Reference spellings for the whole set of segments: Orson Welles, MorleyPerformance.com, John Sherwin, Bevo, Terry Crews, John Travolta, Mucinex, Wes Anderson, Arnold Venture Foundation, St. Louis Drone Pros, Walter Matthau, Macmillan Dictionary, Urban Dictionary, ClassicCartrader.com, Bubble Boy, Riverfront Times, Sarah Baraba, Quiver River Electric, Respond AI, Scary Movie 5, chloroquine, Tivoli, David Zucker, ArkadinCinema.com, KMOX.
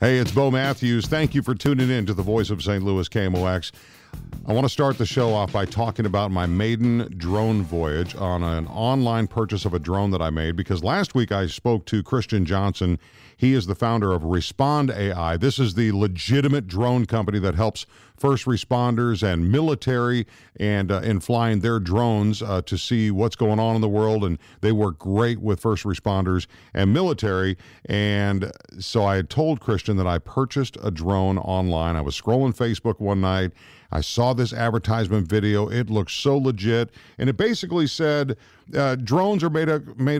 Hey, it's Bo Matthews. Thank you for tuning in to the Voice of St. Louis, KMOX. I want to start the show off by talking about my maiden drone voyage on an online purchase of a drone that I made, because last week I spoke to Christian Johnson. He is the founder of Respond AI. This is the legitimate drone company that helps first responders and military in flying their drones to see what's going on in the world. And they work great with first responders and military. And so I had told Christian that I purchased a drone online. I was scrolling Facebook one night. I saw this advertisement video. It looked so legit. And it basically said drones are made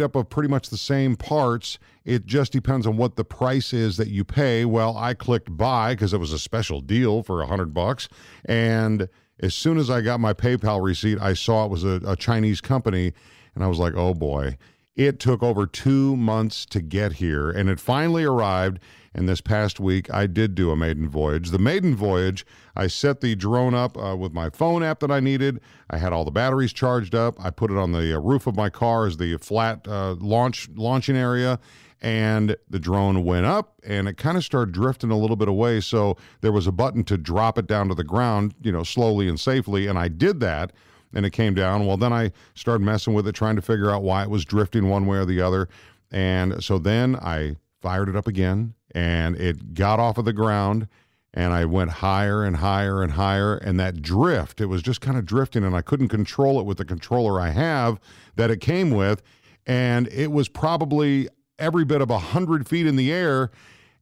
up of pretty much the same parts. It just depends on what the price is that you pay. Well, I clicked buy because it was a special deal for $100. And as soon as I got my PayPal receipt, I saw it was a Chinese company. And I was like, oh boy. It took over 2 months to get here. And it finally arrived. And this past week, I did do a maiden voyage. The maiden voyage, I set the drone up with my phone app that I needed. I had all the batteries charged up. I put it on the roof of my car as the flat launching area. And the drone went up, and it kind of started drifting a little bit away. So there was a button to drop it down to the ground, you know, slowly and safely. And I did that. And it came down. Well, then I started messing with it, trying to figure out why it was drifting one way or the other. And so then I fired it up again, and it got off of the ground, and I went higher and higher and higher. And that drift, it was just kind of drifting, and I couldn't control it with the controller I have that it came with. And it was probably every bit of 100 feet in the air,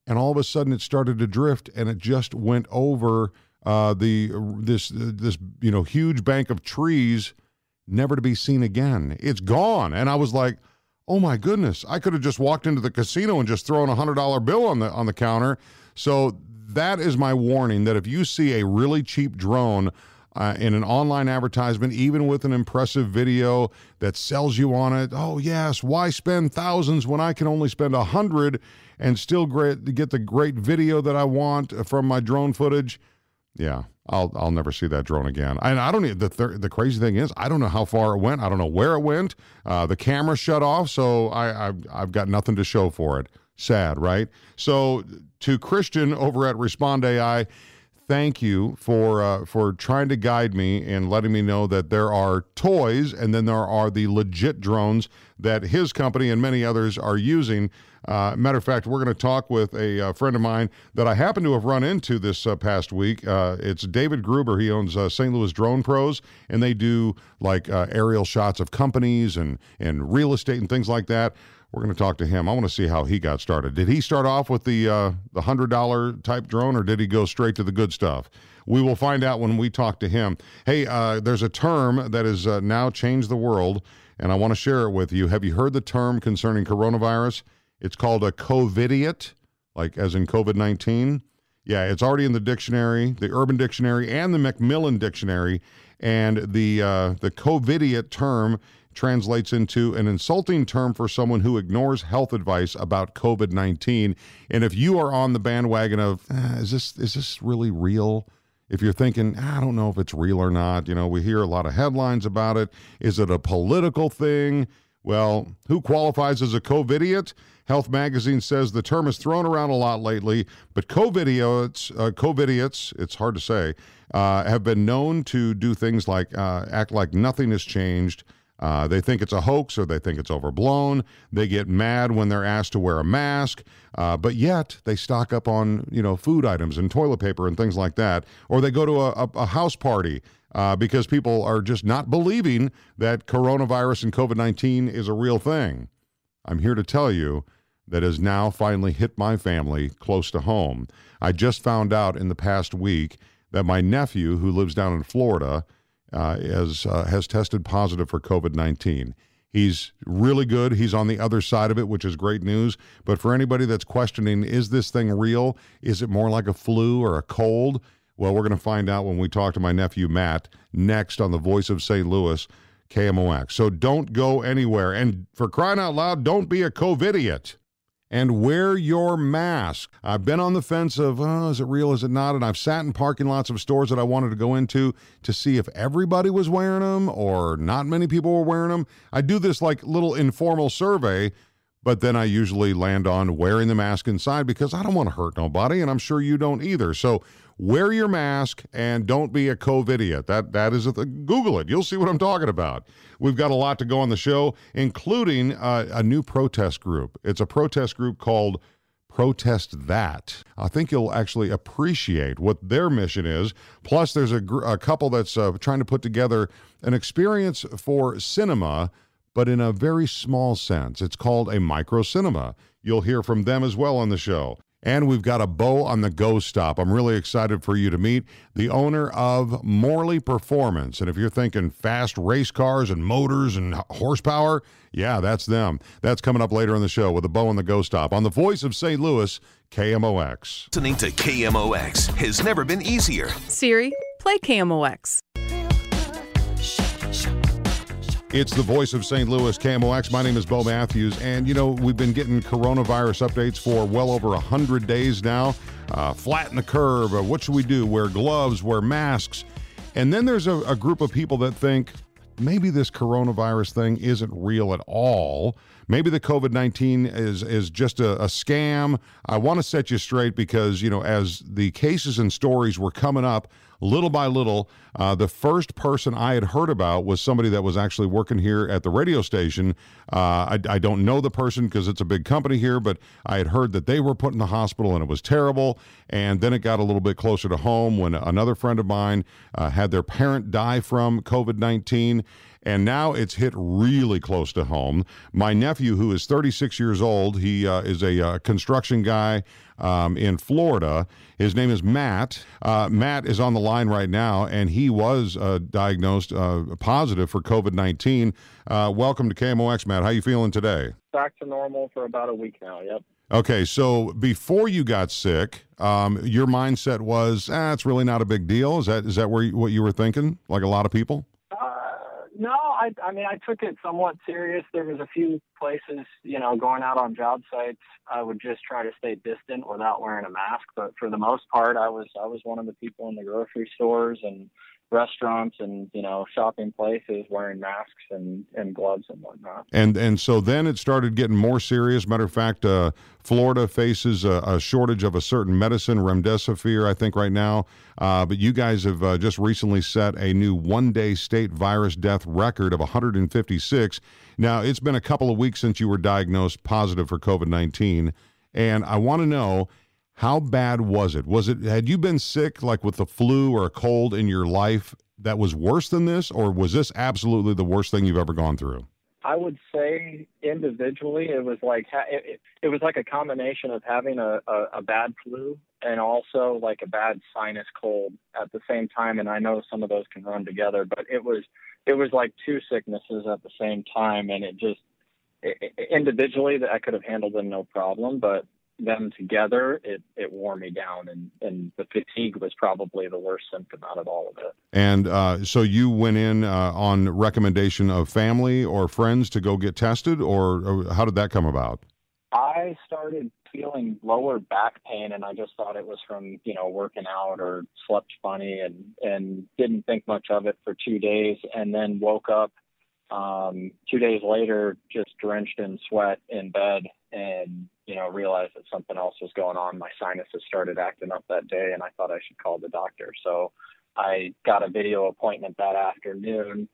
and all of a sudden it started to drift, and it just went over this huge bank of trees, never to be seen again. It's gone. And I was like, oh my goodness, I could have just walked into the casino and just thrown $100 bill on the counter. So that is my warning, that if you see a really cheap drone in an online advertisement, even with an impressive video that sells you on it, oh yes, why spend thousands when I can only spend 100 and still get the great video that I want from my drone footage? Yeah, I'll never see that drone again. And I don't need the crazy thing is, I don't know how far it went. I don't know where it went. The camera shut off, so I've got nothing to show for it. Sad, right? So to Christian over at Respond AI, thank you for trying to guide me and letting me know that there are toys and then there are the legit drones that his company and many others are using. Matter of fact, we're going to talk with a friend of mine that I happen to have run into this past week. It's David Gruber. He owns St. Louis Drone Pros, and they do like aerial shots of companies and real estate and things like that. We're going to talk to him. I want to see how he got started. Did he start off with the $100 type drone, or did he go straight to the good stuff? We will find out when we talk to him. Hey, there's a term that has now changed the world, and I want to share it with you. Have you heard the term concerning coronavirus? It's called a COVIDiot, like as in COVID-19. Yeah, it's already in the dictionary, the Urban Dictionary and the Macmillan Dictionary. And the COVIDiot term translates into an insulting term for someone who ignores health advice about COVID-19. And if you are on the bandwagon of, is this really real? If you're thinking, I don't know if it's real or not, you know, we hear a lot of headlines about it. Is it a political thing? Well, who qualifies as a COVIDiot? Health Magazine says the term is thrown around a lot lately, but COVIDiots, it's hard to say, have been known to do things like act like nothing has changed, They think it's a hoax or they think it's overblown. They get mad when they're asked to wear a mask, but yet they stock up on, you know, food items and toilet paper and things like that. Or they go to a house party because people are just not believing that coronavirus and COVID-19 is a real thing. I'm here to tell you that has now finally hit my family close to home. I just found out in the past week that my nephew, who lives down in Florida, has tested positive for COVID-19. He's really good. He's on the other side of it, which is great news. But for anybody that's questioning, is this thing real? Is it more like a flu or a cold? Well, we're going to find out when we talk to my nephew, Matt, next on the Voice of St. Louis, KMOX. So don't go anywhere. And for crying out loud, don't be a COVID-idiot. And wear your mask. I've been on the fence of, oh, is it real, is it not? And I've sat in parking lots of stores that I wanted to go into to see if everybody was wearing them or not many people were wearing them. I do this like little informal survey, but then I usually land on wearing the mask inside because I don't want to hurt nobody, and I'm sure you don't either. So wear your mask and don't be a COVID-idiot. That is a thing. Google it. You'll see what I'm talking about. We've got a lot to go on the show, including a new protest group. It's a protest group called Protest That. I think you'll actually appreciate what their mission is. Plus, there's a couple that's trying to put together an experience for cinema, but in a very small sense. It's called a micro cinema. You'll hear from them as well on the show. And we've got a Beau on the Go Stop. I'm really excited for you to meet the owner of Morley Performance. And if you're thinking fast race cars and motors and horsepower, yeah, that's them. That's coming up later in the show with a Beau on the Go Stop on the Voice of St. Louis, KMOX. Listening to KMOX has never been easier. Siri, play KMOX. It's the Voice of St. Louis, KMOX. My name is Beau Matthews, and, you know, we've been getting coronavirus updates for well over 100 days now. Flatten the curve. What should we do? Wear gloves, wear masks. And then there's a group of people that think maybe this coronavirus thing isn't real at all. Maybe the COVID-19 is just a scam. I want to set you straight because, you know, as the cases and stories were coming up, little by little, the first person I had heard about was somebody that was actually working here at the radio station. I don't know the person because it's a big company here, but I had heard that they were put in the hospital and it was terrible. And then it got a little bit closer to home when another friend of mine had their parent die from COVID-19. And now it's hit really close to home. My nephew, who is 36 years old, he is a construction guy in Florida. His name is Matt. Matt is on the line right now, and he was diagnosed positive for COVID-19. Welcome to KMOX, Matt. How are you feeling today? Back to normal for about a week now, yep. Okay, so before you got sick, your mindset was, it's really not a big deal. Is that what you were thinking, like a lot of people? No, I mean, I took it somewhat serious. There was a few places, you know, going out on job sites, I would just try to stay distant without wearing a mask. But for the most part, I was one of the people in the grocery stores and restaurants and, you know, shopping places wearing masks and gloves and whatnot. And so then it started getting more serious. Matter of fact, Florida faces a shortage of a certain medicine, remdesivir, I think right now. But you guys have just recently set a new one-day state virus death record of 156. Now, it's been a couple of weeks since you were diagnosed positive for COVID-19. And I want to know, how bad was it? Had you been sick, like with the flu or a cold in your life that was worse than this, or was this absolutely the worst thing you've ever gone through? I would say individually, it was like a combination of having a bad flu and also like a bad sinus cold at the same time. And I know some of those can run together, but it was like two sicknesses at the same time, and it just individually that I could have handled them no problem, but them together, it wore me down, and the fatigue was probably the worst symptom out of all of it. And so you went in on recommendation of family or friends to go get tested, or how did that come about? I started feeling lower back pain, and I just thought it was from, you know, working out or slept funny, and didn't think much of it for 2 days, and then woke up 2 days later just drenched in sweat in bed, and, you know, realized that something else was going on. My sinuses started acting up that day, and I thought I should call the doctor. So I got a video appointment that afternoon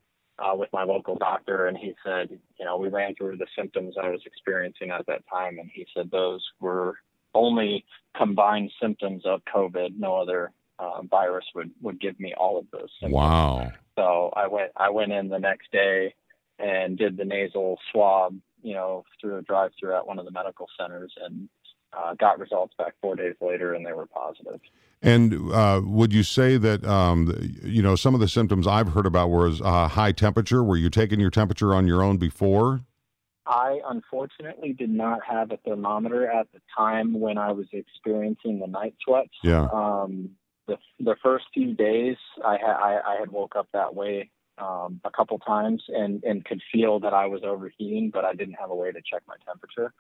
with my local doctor, and he said, you know, we ran through the symptoms I was experiencing at that time, and he said those were only combined symptoms of COVID. No other virus would give me all of those symptoms. Wow. So I went in the next day and did the nasal swab, you know, through a drive-through at one of the medical centers, and got results back 4 days later, and they were positive. And would you say that, you know, some of the symptoms I've heard about was high temperature? Were you taking your temperature on your own before? I unfortunately did not have a thermometer at the time when I was experiencing the night sweats. Yeah. The first few days, I had woke up that way a couple times and could feel that I was overheating, but I didn't have a way to check my temperature.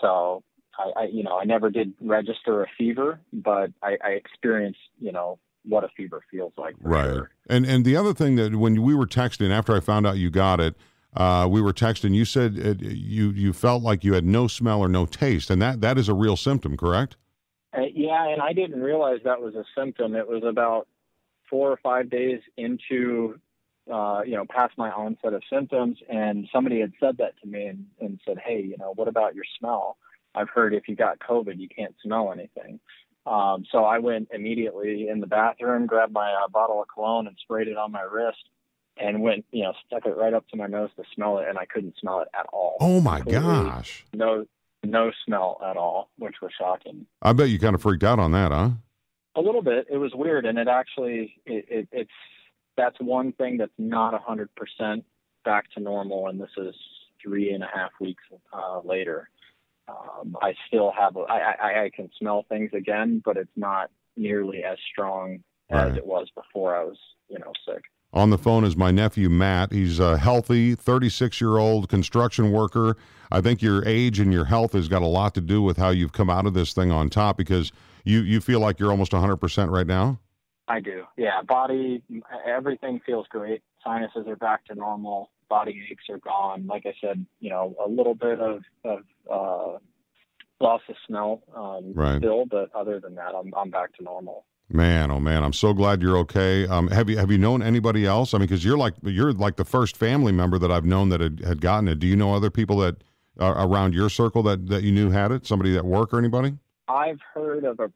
So I you know, I never did register a fever, but I experienced, you know, what a fever feels like. Right. Sure. And the other thing that when we were texting after I found out you got it, we were texting, you said you felt like you had no smell or no taste, and that is a real symptom, correct? Yeah, and I didn't realize that was a symptom. It was about 4 or 5 days into, you know, past my onset of symptoms, and somebody had said that to me and said, hey, you know, what about your smell? I've heard if you got COVID, you can't smell anything. So I went immediately in the bathroom, grabbed my bottle of cologne and sprayed it on my wrist, and went, you know, stuck it right up to my nose to smell it, and I couldn't smell it at all. Oh, my gosh. No smell at all, which was shocking. I bet you kind of freaked out on that, huh? A little bit. It was weird, and it actually, it's that's one thing that's not 100% back to normal, and this is 3.5 weeks later. I still have, I can smell things again, but it's not nearly as strong as it was before I was, you know, sick. On the phone is my nephew, Matt. He's a healthy 36-year-old construction worker. I think your age and your health has got a lot to do with how you've come out of this thing on top, because you feel like you're almost 100% right now? I do, yeah. Body, everything feels great. Sinuses are back to normal. Body aches are gone. Like I said, you know, a little bit of loss of smell still, but other than that, I'm back to normal. Man, oh man, I'm so glad you're okay. Have you known anybody else? I mean, because you're like the first family member that I've known that had gotten it. Do you know other people that are around your circle that you knew had it? Somebody at work or anybody? I've heard of a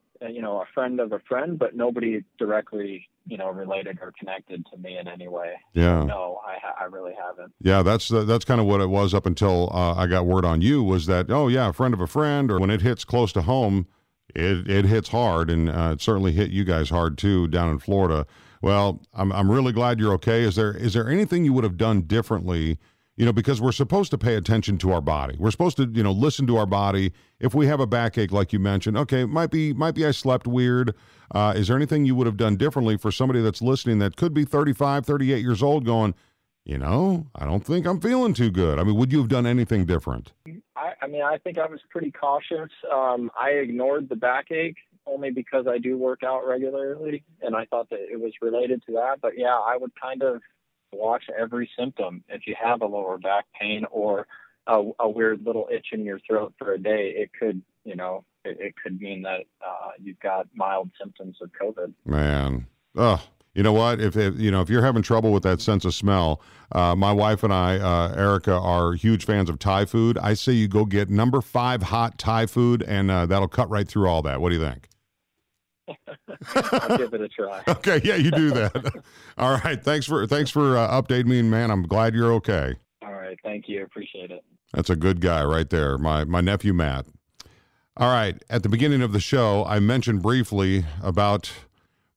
friend of a friend, but nobody directly, you know, related or connected to me in any way. Yeah. No, I really haven't. Yeah, that's kind of what it was up until I got word on you was that, oh yeah, a friend of a friend, or when it hits close to home. It hits hard, and it certainly hit you guys hard too down in Florida. Well, I'm really glad you're okay. Is there anything you would have done differently? You know, because we're supposed to pay attention to our body. We're supposed to, you know, listen to our body. If we have a backache, like you mentioned, okay, might be I slept weird. Is there anything you would have done differently for somebody that's listening that could be 35, 38 years old going, you know, I don't think I'm feeling too good? I mean, would you have done anything different? I mean, I think I was pretty cautious. I ignored the backache only because I do work out regularly, and I thought that it was related to that. But, yeah, I would kind of watch every symptom. If you have a lower back pain or a weird little itch in your throat for a day, it could, you know, it could mean that you've got mild symptoms of COVID. Man, ugh. You know what? If you're having trouble with that sense of smell, my wife and I, Erica, are huge fans of Thai food. I say you go get number 5 hot Thai food, and that'll cut right through all that. What do you think? I'll give it a try. Okay, yeah, you do that. All right, thanks for updating me, and man, I'm glad you're okay. All right, thank you, appreciate it. That's a good guy right there, my nephew Matt. All right, at the beginning of the show, I mentioned briefly about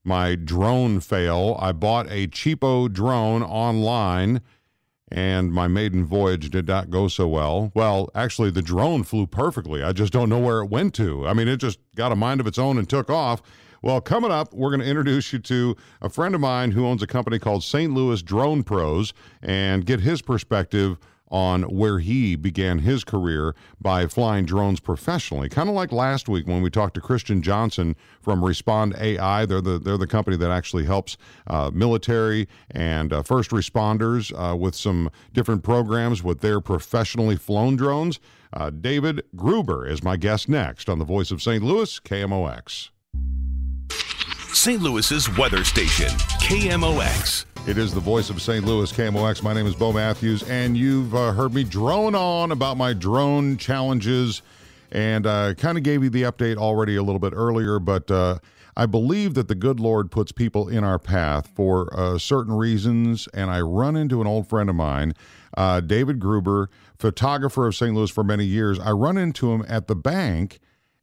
my drone fail. I bought a cheapo drone online, and my maiden voyage did not go so well. Well, actually, the drone flew perfectly. I just don't know where it went to. I mean, it just got a mind of its own and took off. Well, coming up, we're going to introduce you to a friend of mine who owns a company called St. Louis Drone Pros and get his perspective on where he began his career by flying drones professionally, kind of like last week when we talked to Christian Johnson from Respond AI. They're the company that actually helps military and first responders with some different programs with their professionally flown drones. David Gruber is my guest next on the Voice of St. Louis, KMOX. St. Louis's weather station, KMOX. It is the voice of St. Louis, KMOX. My name is Bo Matthews, and you've heard me drone on about my drone challenges, and I kind of gave you the update already a little bit earlier, but I believe that the good Lord puts people in our path for certain reasons, and I run into an old friend of mine, David Gruber, photographer of St. Louis for many years. I run into him at the bank,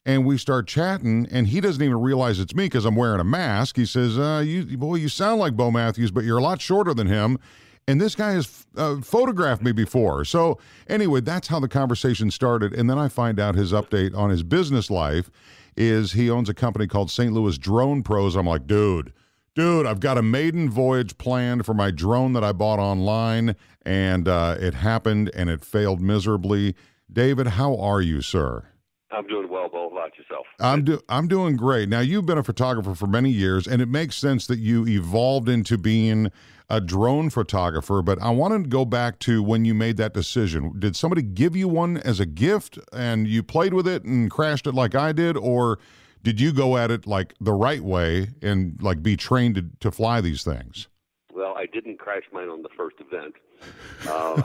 and we start chatting, and he doesn't even realize it's me because I'm wearing a mask. He says, you sound like Bo Matthews, but you're a lot shorter than him. And this guy has photographed me before. So anyway, that's how the conversation started. And then I find out his update on his business life is he owns a company called St. Louis Drone Pros. I'm like, dude, I've got a maiden voyage planned for my drone that I bought online. And it happened, and it failed miserably. David, how are you, sir? I'm doing well, Bo. How about yourself? I'm doing great. Now, you've been a photographer for many years, and it makes sense that you evolved into being a drone photographer, but I wanted to go back to when you made that decision. Did somebody give you one as a gift, and you played with it and crashed it like I did, or did you go at it like the right way and like be trained to fly these things? Well, I didn't crash mine on the first event.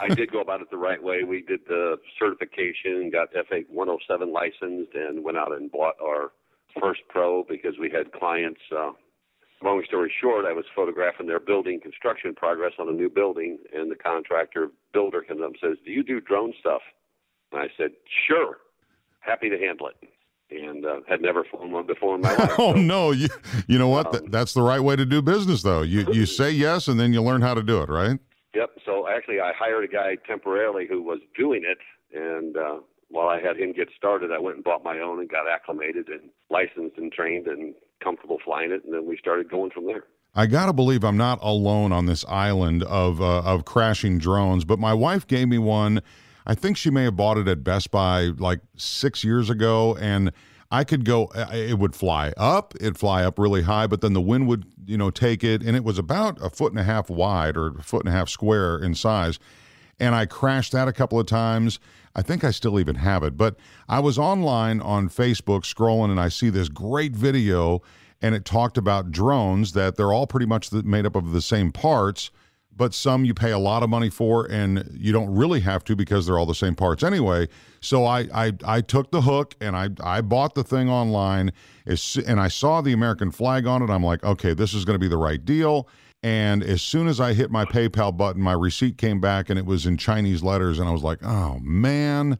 I did go about it the right way. We did the certification, got FA 107 licensed, and went out and bought our first pro because we had clients. Long story short, I was photographing their building construction progress on a new building, and the contractor builder comes up and says, "Do you do drone stuff?" And I said, "Sure, happy to handle it." And had never flown one before in my life. Oh, so, no. You know what? That's the right way to do business, though. You say yes, and then you learn how to do it, right? Yep. So actually, I hired a guy temporarily who was doing it, and while I had him get started, I went and bought my own and got acclimated and licensed and trained and comfortable flying it, and then we started going from there. I gotta believe I'm not alone on this island of crashing drones, but my wife gave me one. I think she may have bought it at Best Buy like 6 years ago, and I could go, it would fly up, it'd fly up really high, but then the wind would, take it, and it was about a foot and a half wide or a foot and a half square in size, and I crashed that a couple of times. I think I still even have it, but I was online on Facebook scrolling, and I see this great video, and it talked about drones, that they're all pretty much made up of the same parts, but some you pay a lot of money for, and you don't really have to because they're all the same parts anyway. So I took the hook, and I bought the thing online, and I saw the American flag on it. I'm like, okay, this is going to be the right deal. And as soon as I hit my PayPal button, my receipt came back, and it was in Chinese letters, and I was like, oh, man.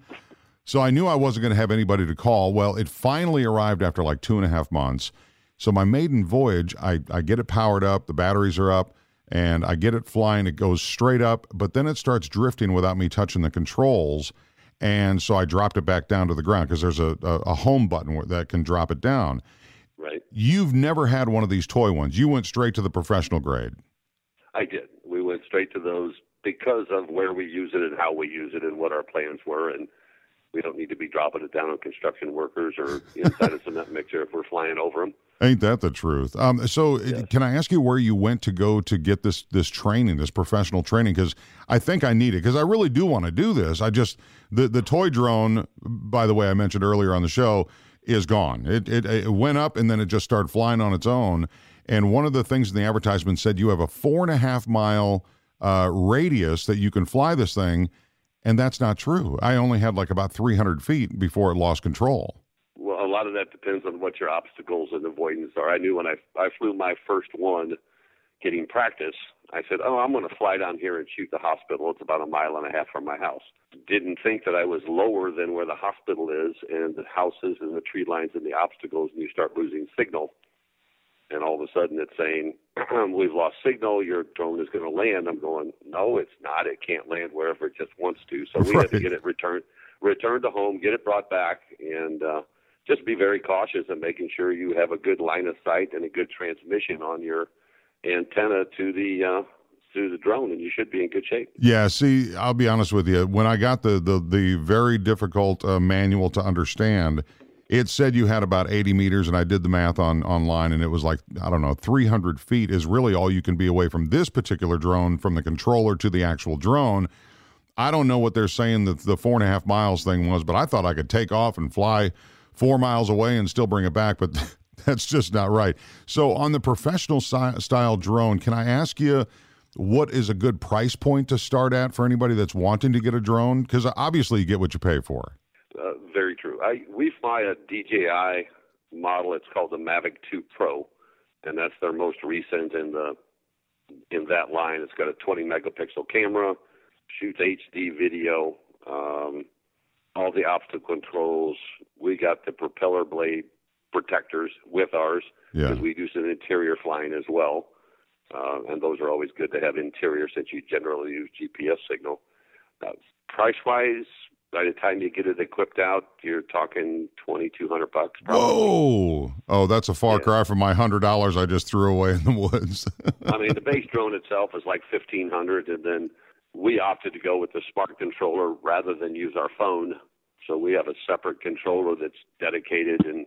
So I knew I wasn't going to have anybody to call. Well, it finally arrived after like 2.5 months. So my maiden voyage, I get it powered up, the batteries are up, and I get it flying, it goes straight up, but then it starts drifting without me touching the controls, and so I dropped it back down to the ground because there's a home button that can drop it down. Right. You've never had one of these toy ones. You went straight to the professional grade. I did. We went straight to those because of where we use it and how we use it and what our plans were, and we don't need to be dropping it down on construction workers or inside a cement mixer if we're flying over them. Ain't that the truth? Yes. Can I ask you where you went to go to get this training, this professional training? Because I think I need it, because I really do want to do this. I just, the toy drone, by the way, I mentioned earlier on the show, is gone. It went up, and then it just started flying on its own. And one of the things in the advertisement said you have a 4.5 mile radius that you can fly this thing, and that's not true. I only had like about 300 feet before it lost control. Well, a lot of that depends on what your obstacles and avoidance are. I knew when I flew my first one getting practice, I said, I'm going to fly down here and shoot the hospital. It's about 1.5 miles from my house. Didn't think that I was lower than where the hospital is and the houses and the tree lines and the obstacles, and you start losing signal. And all of a sudden it's saying, we've lost signal, your drone is going to land. I'm going, no, it's not. It can't land wherever it just wants to. So we had to get it returned to home, get it brought back, and just be very cautious in making sure you have a good line of sight and a good transmission on your antenna to the drone, and you should be in good shape. Yeah, see, I'll be honest with you. When I got the very difficult manual to understand, it said you had about 80 meters, and I did the math online, and it was like, 300 feet is really all you can be away from this particular drone, from the controller to the actual drone. I don't know what they're saying that the 4.5 miles thing was, but I thought I could take off and fly 4 miles away and still bring it back, but That's just not right. So on the professional style drone, can I ask you what is a good price point to start at for anybody that's wanting to get a drone? Because obviously you get what you pay for. Very true. We fly a DJI model. It's called the Mavic 2 Pro, and that's their most recent in that line. It's got a 20-megapixel camera, shoots HD video, all the obstacle controls. We got the propeller blade protectors with ours because we do some interior flying as well, and those are always good to have interior since you generally use GPS signal. Price-wise, by the time you get it equipped out, you're talking $2,200 probably. Whoa! Oh, that's a far cry from my $100 I just threw away in the woods. I mean, the base drone itself is like $1,500, and then we opted to go with the smart controller rather than use our phone. So we have a separate controller that's dedicated and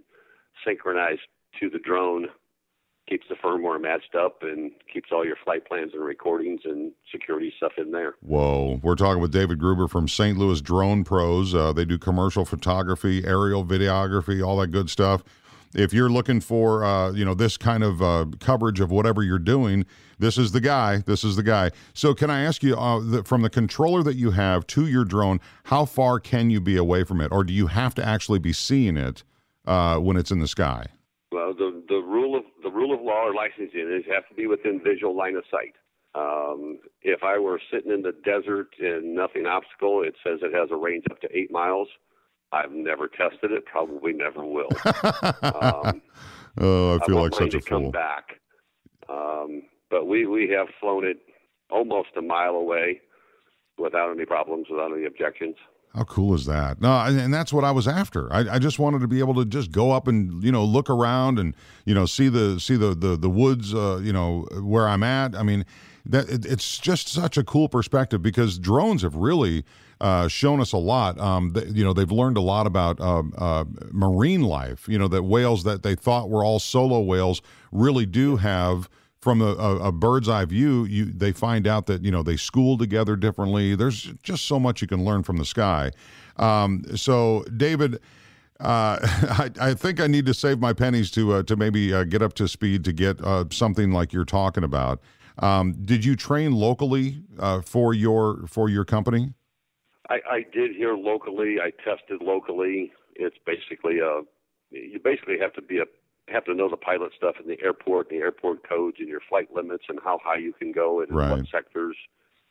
synchronized to the drone, keeps the firmware matched up, and keeps all your flight plans and recordings and security stuff in there. Whoa. We're talking with David Gruber from St. Louis Drone Pros. They do commercial photography, aerial videography, all that good stuff. If you're looking for, this kind of coverage of whatever you're doing, this is the guy. This is the guy. So can I ask you, from the controller that you have to your drone, how far can you be away from it? Or do you have to actually be seeing it when it's in the sky? Well, the rule of law or licensing is you have to be within visual line of sight. If I were sitting in the desert and nothing obstacle, it says it has a range up to 8 miles. I've never tested it, probably never will. I feel like such a fool. Come back. But we have flown it almost a mile away without any problems, without any objections. How cool is that? No, and that's what I was after. I just wanted to be able to just go up and look around and see the woods where I'm at. I mean, it's just such a cool perspective because drones have really shown us a lot. They've learned a lot about marine life. That whales that they thought were all solo whales really do have. From a bird's eye view, they find out that they school together differently. There's just so much you can learn from the sky. So, David, I think I need to save my pennies to maybe get up to speed to get something like you're talking about. Did you train locally for your company? I did here locally. I tested locally. It's basically you basically have to be have to know the pilot stuff in the airport, and the airport codes, and your flight limits, and how high you can go, and what sectors.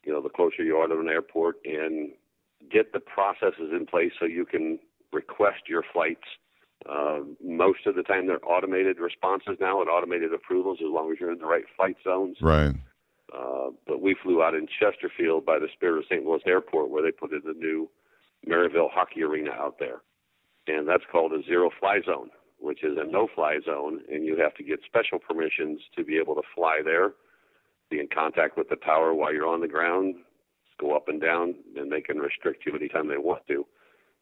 The closer you are to an airport, and get the processes in place so you can request your flights. Most of the time, they're automated responses now, and automated approvals, as long as you're in the right flight zones. Right. But we flew out in Chesterfield by the Spirit of St. Louis Airport, where they put in the new Maryville Hockey Arena out there, and that's called a zero-fly zone, which is a no-fly zone, and you have to get special permissions to be able to fly there, be in contact with the tower while you're on the ground, go up and down, and they can restrict you anytime they want to.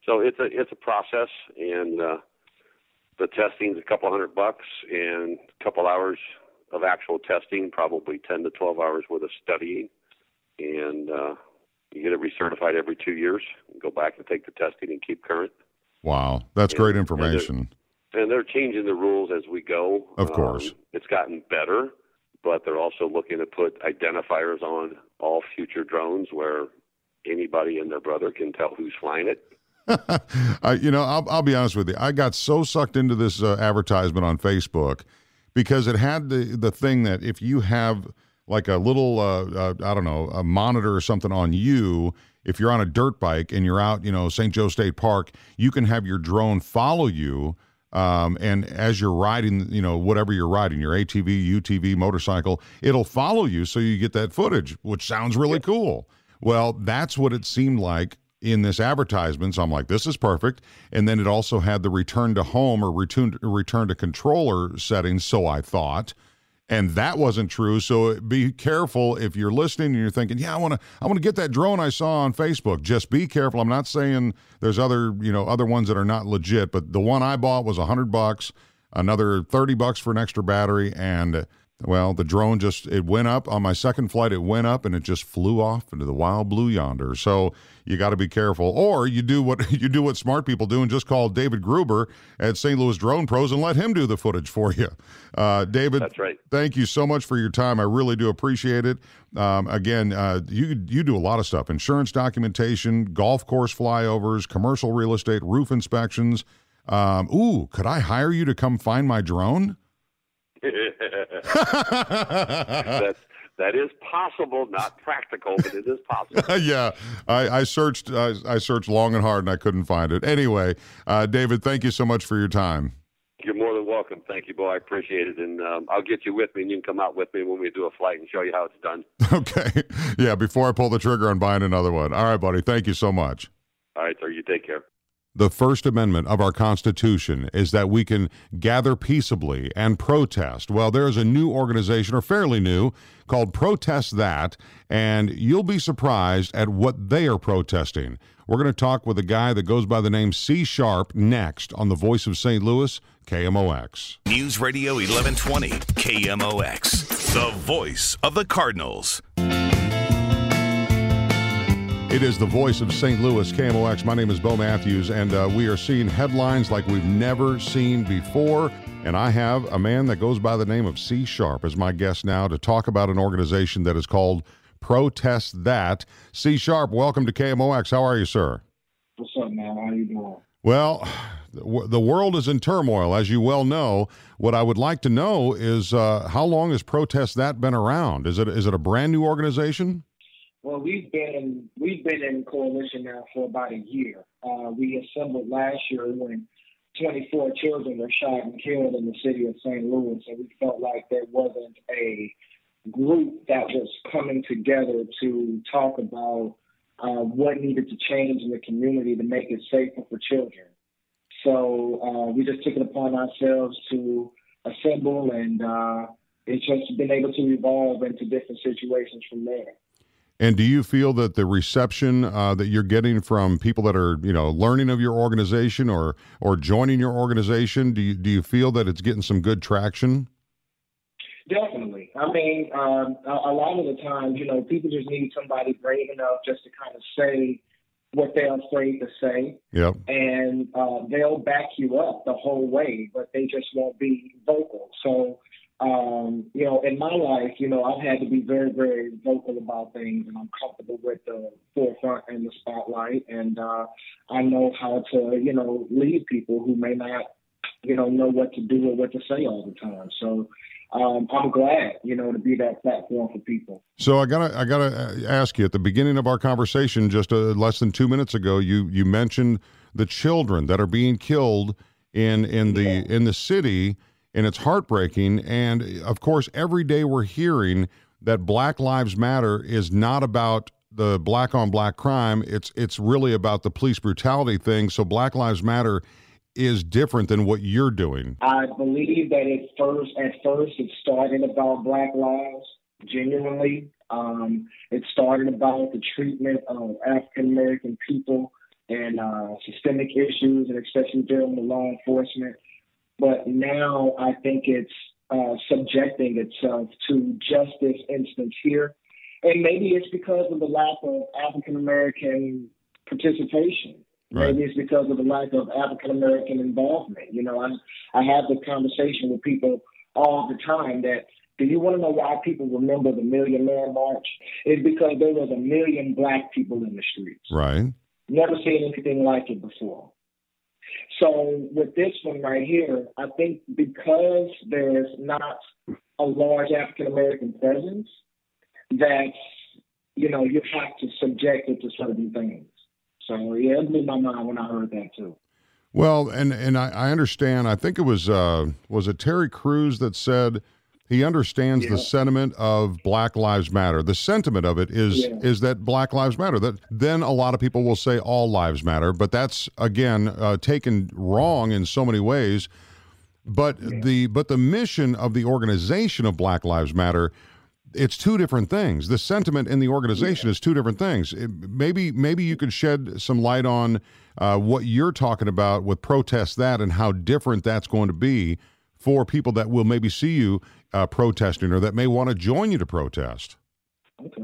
So it's a process, and the testing's $200, and a couple hours of actual testing, probably 10 to 12 hours worth of studying, and you get it recertified every 2 years, and go back and take the testing and keep current. Wow, that's great information. And they're changing the rules as we go. Of course. It's gotten better, but they're also looking to put identifiers on all future drones where anybody and their brother can tell who's flying it. I'll be honest with you. I got so sucked into this advertisement on Facebook because it had the thing that if you have like a little, a monitor or something on you, if you're on a dirt bike and you're out, St. Joe State Park, you can have your drone follow you. And as you're riding, whatever you're riding, your ATV, UTV, motorcycle, it'll follow you so you get that footage, which sounds really cool. Well, that's what it seemed like in this advertisement. So I'm like, this is perfect. And then it also had the return to home or return to controller settings, so I thought. And that wasn't true. So be careful if you're listening and you're thinking, yeah, I want to get that drone I saw on Facebook. Just be careful. I'm not saying there's other ones that are not legit, but the one I bought was $100, another $30 for an extra battery, and Well, the drone just, it went up on my second flight, it went up and it just flew off into the wild blue yonder. So you got to be careful, or you do what smart people do and just call David Gruber at St. Louis Drone Pros and let him do the footage for you. David, that's right. Thank you so much for your time. I really do appreciate it. Again, you do a lot of stuff: insurance documentation, golf course flyovers, commercial real estate, roof inspections. Ooh, could I hire you to come find my drone? That is possible, not practical, but it is possible. Yeah, I searched long and hard, and I couldn't find it. Anyway, David, thank you so much for your time. You're more than welcome. Thank you, boy. I appreciate it, and I'll get you with me, and you can come out with me when we do a flight and show you how it's done. Okay. Yeah, before I pull the trigger on buying another one. All right, buddy. Thank you so much. All right, sir. You take care. The First Amendment of our Constitution is that we can gather peaceably and protest. Well, there is a new organization, or fairly new, called Protest That, and you'll be surprised at what they are protesting. We're going to talk with a guy that goes by the name C-Sharp next on The Voice of St. Louis, KMOX. News Radio 1120, KMOX, the voice of the Cardinals. It is the voice of St. Louis, KMOX. My name is Bo Matthews, and we are seeing headlines like we've never seen before. And I have a man that goes by the name of C-Sharp as my guest now to talk about an organization that is called Protest That. C-Sharp, welcome to KMOX. How are you, sir? What's up, man? How are you doing? Well, the world is in turmoil, as you well know. What I would like to know is how long has Protest That been around? Is it a brand new organization? Well, we've been in coalition now for about a year. We assembled last year when 24 children were shot and killed in the city of St. Louis, and we felt like there wasn't a group that was coming together to talk about what needed to change in the community to make it safer for children. So we just took it upon ourselves to assemble, and it's just been able to evolve into different situations from there. And do you feel that the reception that you're getting from people that are, learning of your organization or joining your organization, do you feel that it's getting some good traction? Definitely. I mean, a lot of the time, people just need somebody brave enough just to kind of say what they're afraid to say. Yep. And they'll back you up the whole way, but they just won't be vocal. So, in my life, I've had to be very, very vocal about things, and I'm comfortable with the forefront and the spotlight. And I know how to, lead people who may not, know what to do or what to say all the time. So I'm glad, to be that platform for people. So I gotta ask you, at the beginning of our conversation, just less than 2 minutes ago, you mentioned the children that are being killed in the city. And it's heartbreaking. And of course, every day we're hearing that Black Lives Matter is not about the black on black crime. It's really about the police brutality thing. So Black Lives Matter is different than what you're doing. I believe that at first it started about Black lives, genuinely. It started about the treatment of African American people and systemic issues, and especially dealing with law enforcement. But now I think it's subjecting itself to just this instance here. And maybe it's because of the lack of African-American participation. Right. Maybe it's because of the lack of African-American involvement. I have this conversation with people all the time that, do you want to know why people remember the Million Man March? It's because there was a million black people in the streets. Right. Never seen anything like it before. So with this one right here, I think because there's not a large African-American presence, that, you have to subject it to certain things. So yeah, it blew my mind when I heard that too. Well, and I understand, I think it was it Terry Crews that said he understands the sentiment of Black Lives Matter. The sentiment of it is that Black Lives Matter. That then a lot of people will say all lives matter, but that's, again, taken wrong in so many ways. But the mission of the organization of Black Lives Matter, it's two different things. The sentiment in the organization is two different things. Maybe you could shed some light on what you're talking about with Protest That and how different that's going to be for people that will maybe see you protesting or that may want to join you to protest? Okay.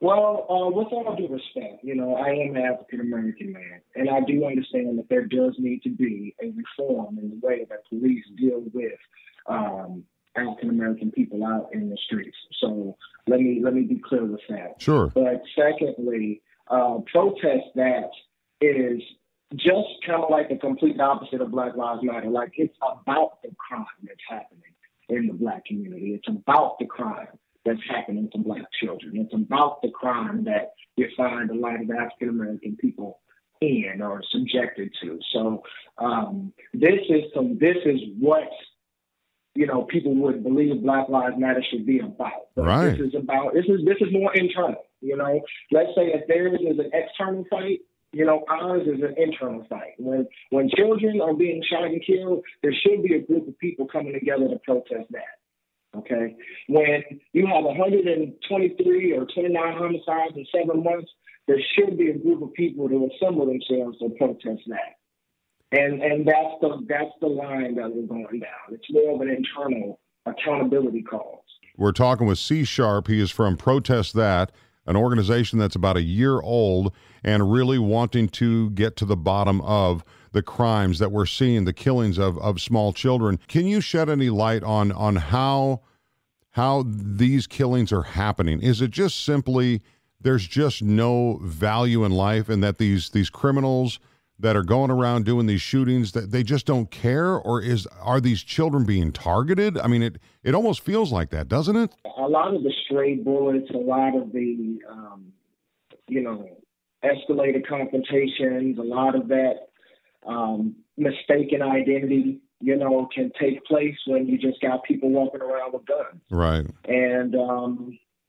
Well, with all due respect, you know, I am an African-American man, and I do understand that there does need to be a reform in the way that police deal with African-American people out in the streets. So let me be clear with that. Sure. But secondly, Protest That is just kind of like the complete opposite of Black Lives Matter. Like, it's about the crime that's happening in the Black community. It's about the crime that's happening to Black children. It's about the crime that you find a lot of African-American people in or subjected to. So this is what, you know, people would believe Black Lives Matter should be about. Right. This is more internal, you know. Let's say if theirs is an external fight, you know, ours is an internal fight. When children are being shot and killed, there should be a group of people coming together to protest that. Okay, when you have 123 or 29 homicides in 7 months, there should be a group of people to assemble themselves to protest that, and that's the line that we're going down. It's more of an internal accountability cause. We're talking with C-Sharp. He is from Protest That, an organization that's about a year old and really wanting to get to the bottom of the crimes that we're seeing, the killings of small children. Can you shed any light on how these killings are happening? Is it just simply there's just no value in life, and that these criminals that are going around doing these shootings, that they just don't care? Or are these children being targeted? I mean, it almost feels like that, doesn't it? A lot of the stray bullets, a lot of the escalated confrontations, a lot of that mistaken identity, you know, can take place when you just got people walking around with guns. Right. And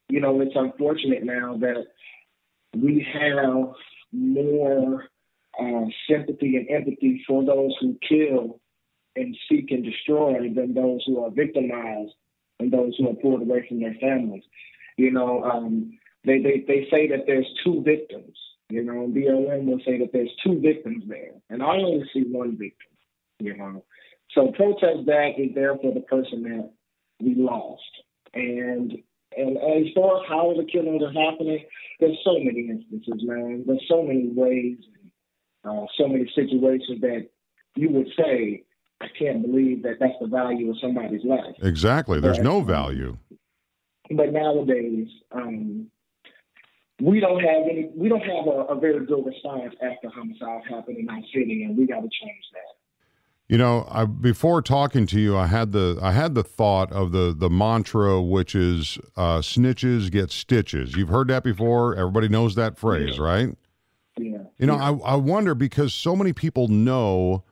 you know, it's unfortunate now that we have more sympathy and empathy for those who kill and seek and destroy than those who are victimized and those who are pulled away from their families. You know, they say that there's two victims. You know, BLM will say that there's two victims there, and I only see one victim, you know. So Protest That is there for the person that we lost. And as far as how the killings are happening, there's so many instances, man. There's so many ways, so many situations that you would say, I can't believe that that's the value of somebody's life. Exactly. There's no value. But nowadays, we don't have a very good response after homicide happened in our city, and we got to change that. You know, before talking to you, I had the thought of the mantra, which is snitches get stitches. You've heard that before. Everybody knows that phrase, yeah. Right? Yeah. You know, yeah. I wonder, because so many people know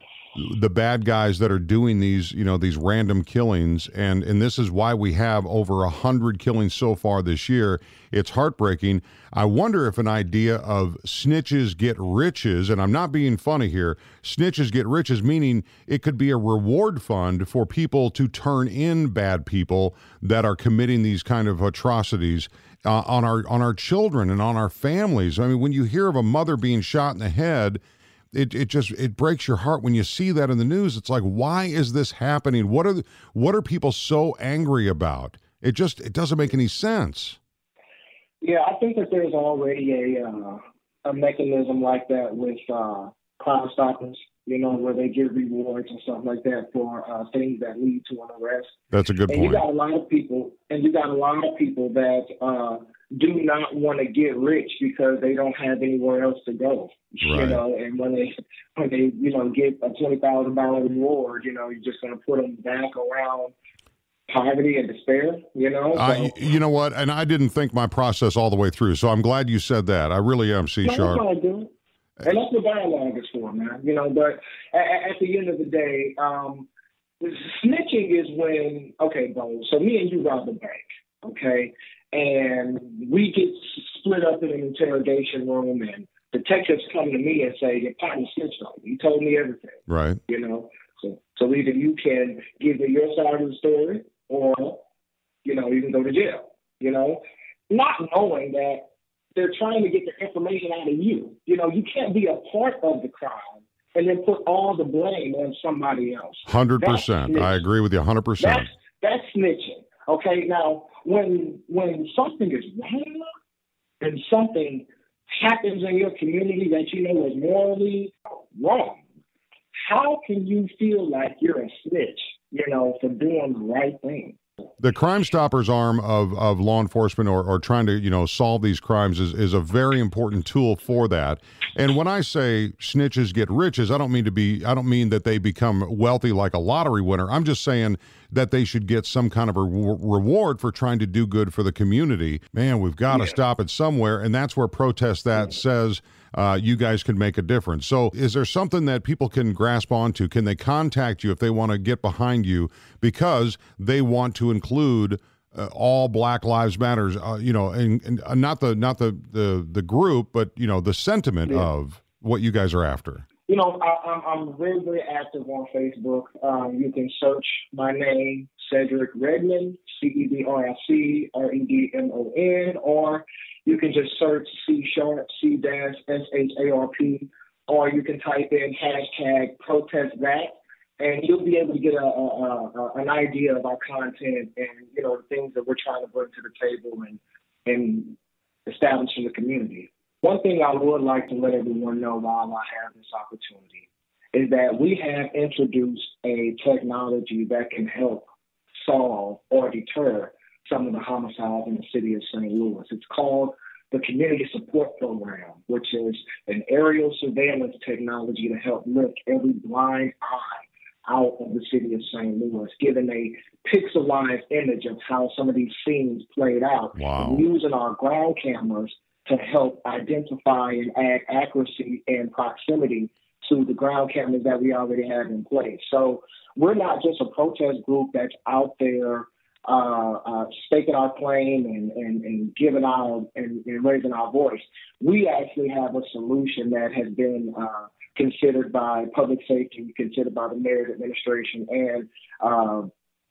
the bad guys that are doing these, you know, these random killings. And this is why we have over 100 killings so far this year. It's heartbreaking. I wonder if an idea of snitches get riches, and I'm not being funny here, snitches get riches, meaning it could be a reward fund for people to turn in bad people that are committing these kind of atrocities on our children and on our families. I mean, when you hear of a mother being shot in the head, It just breaks your heart when you see that in the news. It's like, why is this happening? What are people so angry about? It doesn't make any sense. Yeah, I think that there's already a mechanism like that with crime stoppers, you know, where they give rewards and stuff like that for things that lead to an arrest. That's a good point. You got a lot of people that do not want to get rich because they don't have anywhere else to go, right. You know, and when they you know, get a $20,000 reward, you know, you're just going to put them back around poverty and despair, you know? So, you know what? And I didn't think my process all the way through, so I'm glad you said that. I really am, C-Sharp. And that's what dialogue is for, man. You know, but at the end of the day, snitching is when, okay, Bo, so me and you rob the bank, okay? And we get split up in an interrogation room, and detectives come to me and say, your partner snitched on me. He told me everything. Right. You know, so either you can give me your side of the story, or, you know, you can go to jail, you know, not knowing that they're trying to get the information out of you. You know, you can't be a part of the crime and then put all the blame on somebody else. 100%. I agree with you 100%. That's snitching. Okay, now, when something is wrong and something happens in your community that you know is morally wrong, how can you feel like you're a snitch, you know, for doing the right thing? The Crime Stoppers arm of law enforcement or trying to, you know, solve these crimes is a very important tool for that. And when I say snitches get riches, I don't mean that they become wealthy like a lottery winner. I'm just saying that they should get some kind of a reward for trying to do good for the community. Man, we've got to stop it somewhere. And that's where Protest That says you guys can make a difference. So is there something that people can grasp onto? Can they contact you if they want to get behind you because they want to include all Black Lives Matters, you know, and not the group, but, you know, the sentiment of what you guys are after? You know, I'm very, very active on Facebook. You can search my name, Cedric Redmond, C-E-D-R-I-C-R-E-D-M-O-N, or you can just search C-Sharp, C-S-H-A-R-P, or you can type in hashtag Protest That, and you'll be able to get an idea of our content and, you know, the things that we're trying to bring to the table and establish in the community. One thing I would like to let everyone know while I have this opportunity is that we have introduced a technology that can help solve or deter some of the homicides in the city of St. Louis. It's called the Community Support Program, which is an aerial surveillance technology to help lift every blind eye out of the city of St. Louis, giving a pixelized image of how some of these scenes played out. Wow. And using our ground cameras to help identify and add accuracy and proximity to the ground cameras that we already have in place. So we're not just a protest group that's out there staking our claim and giving our and raising our voice. We actually have a solution that has been considered by public safety, considered by the mayor's administration, and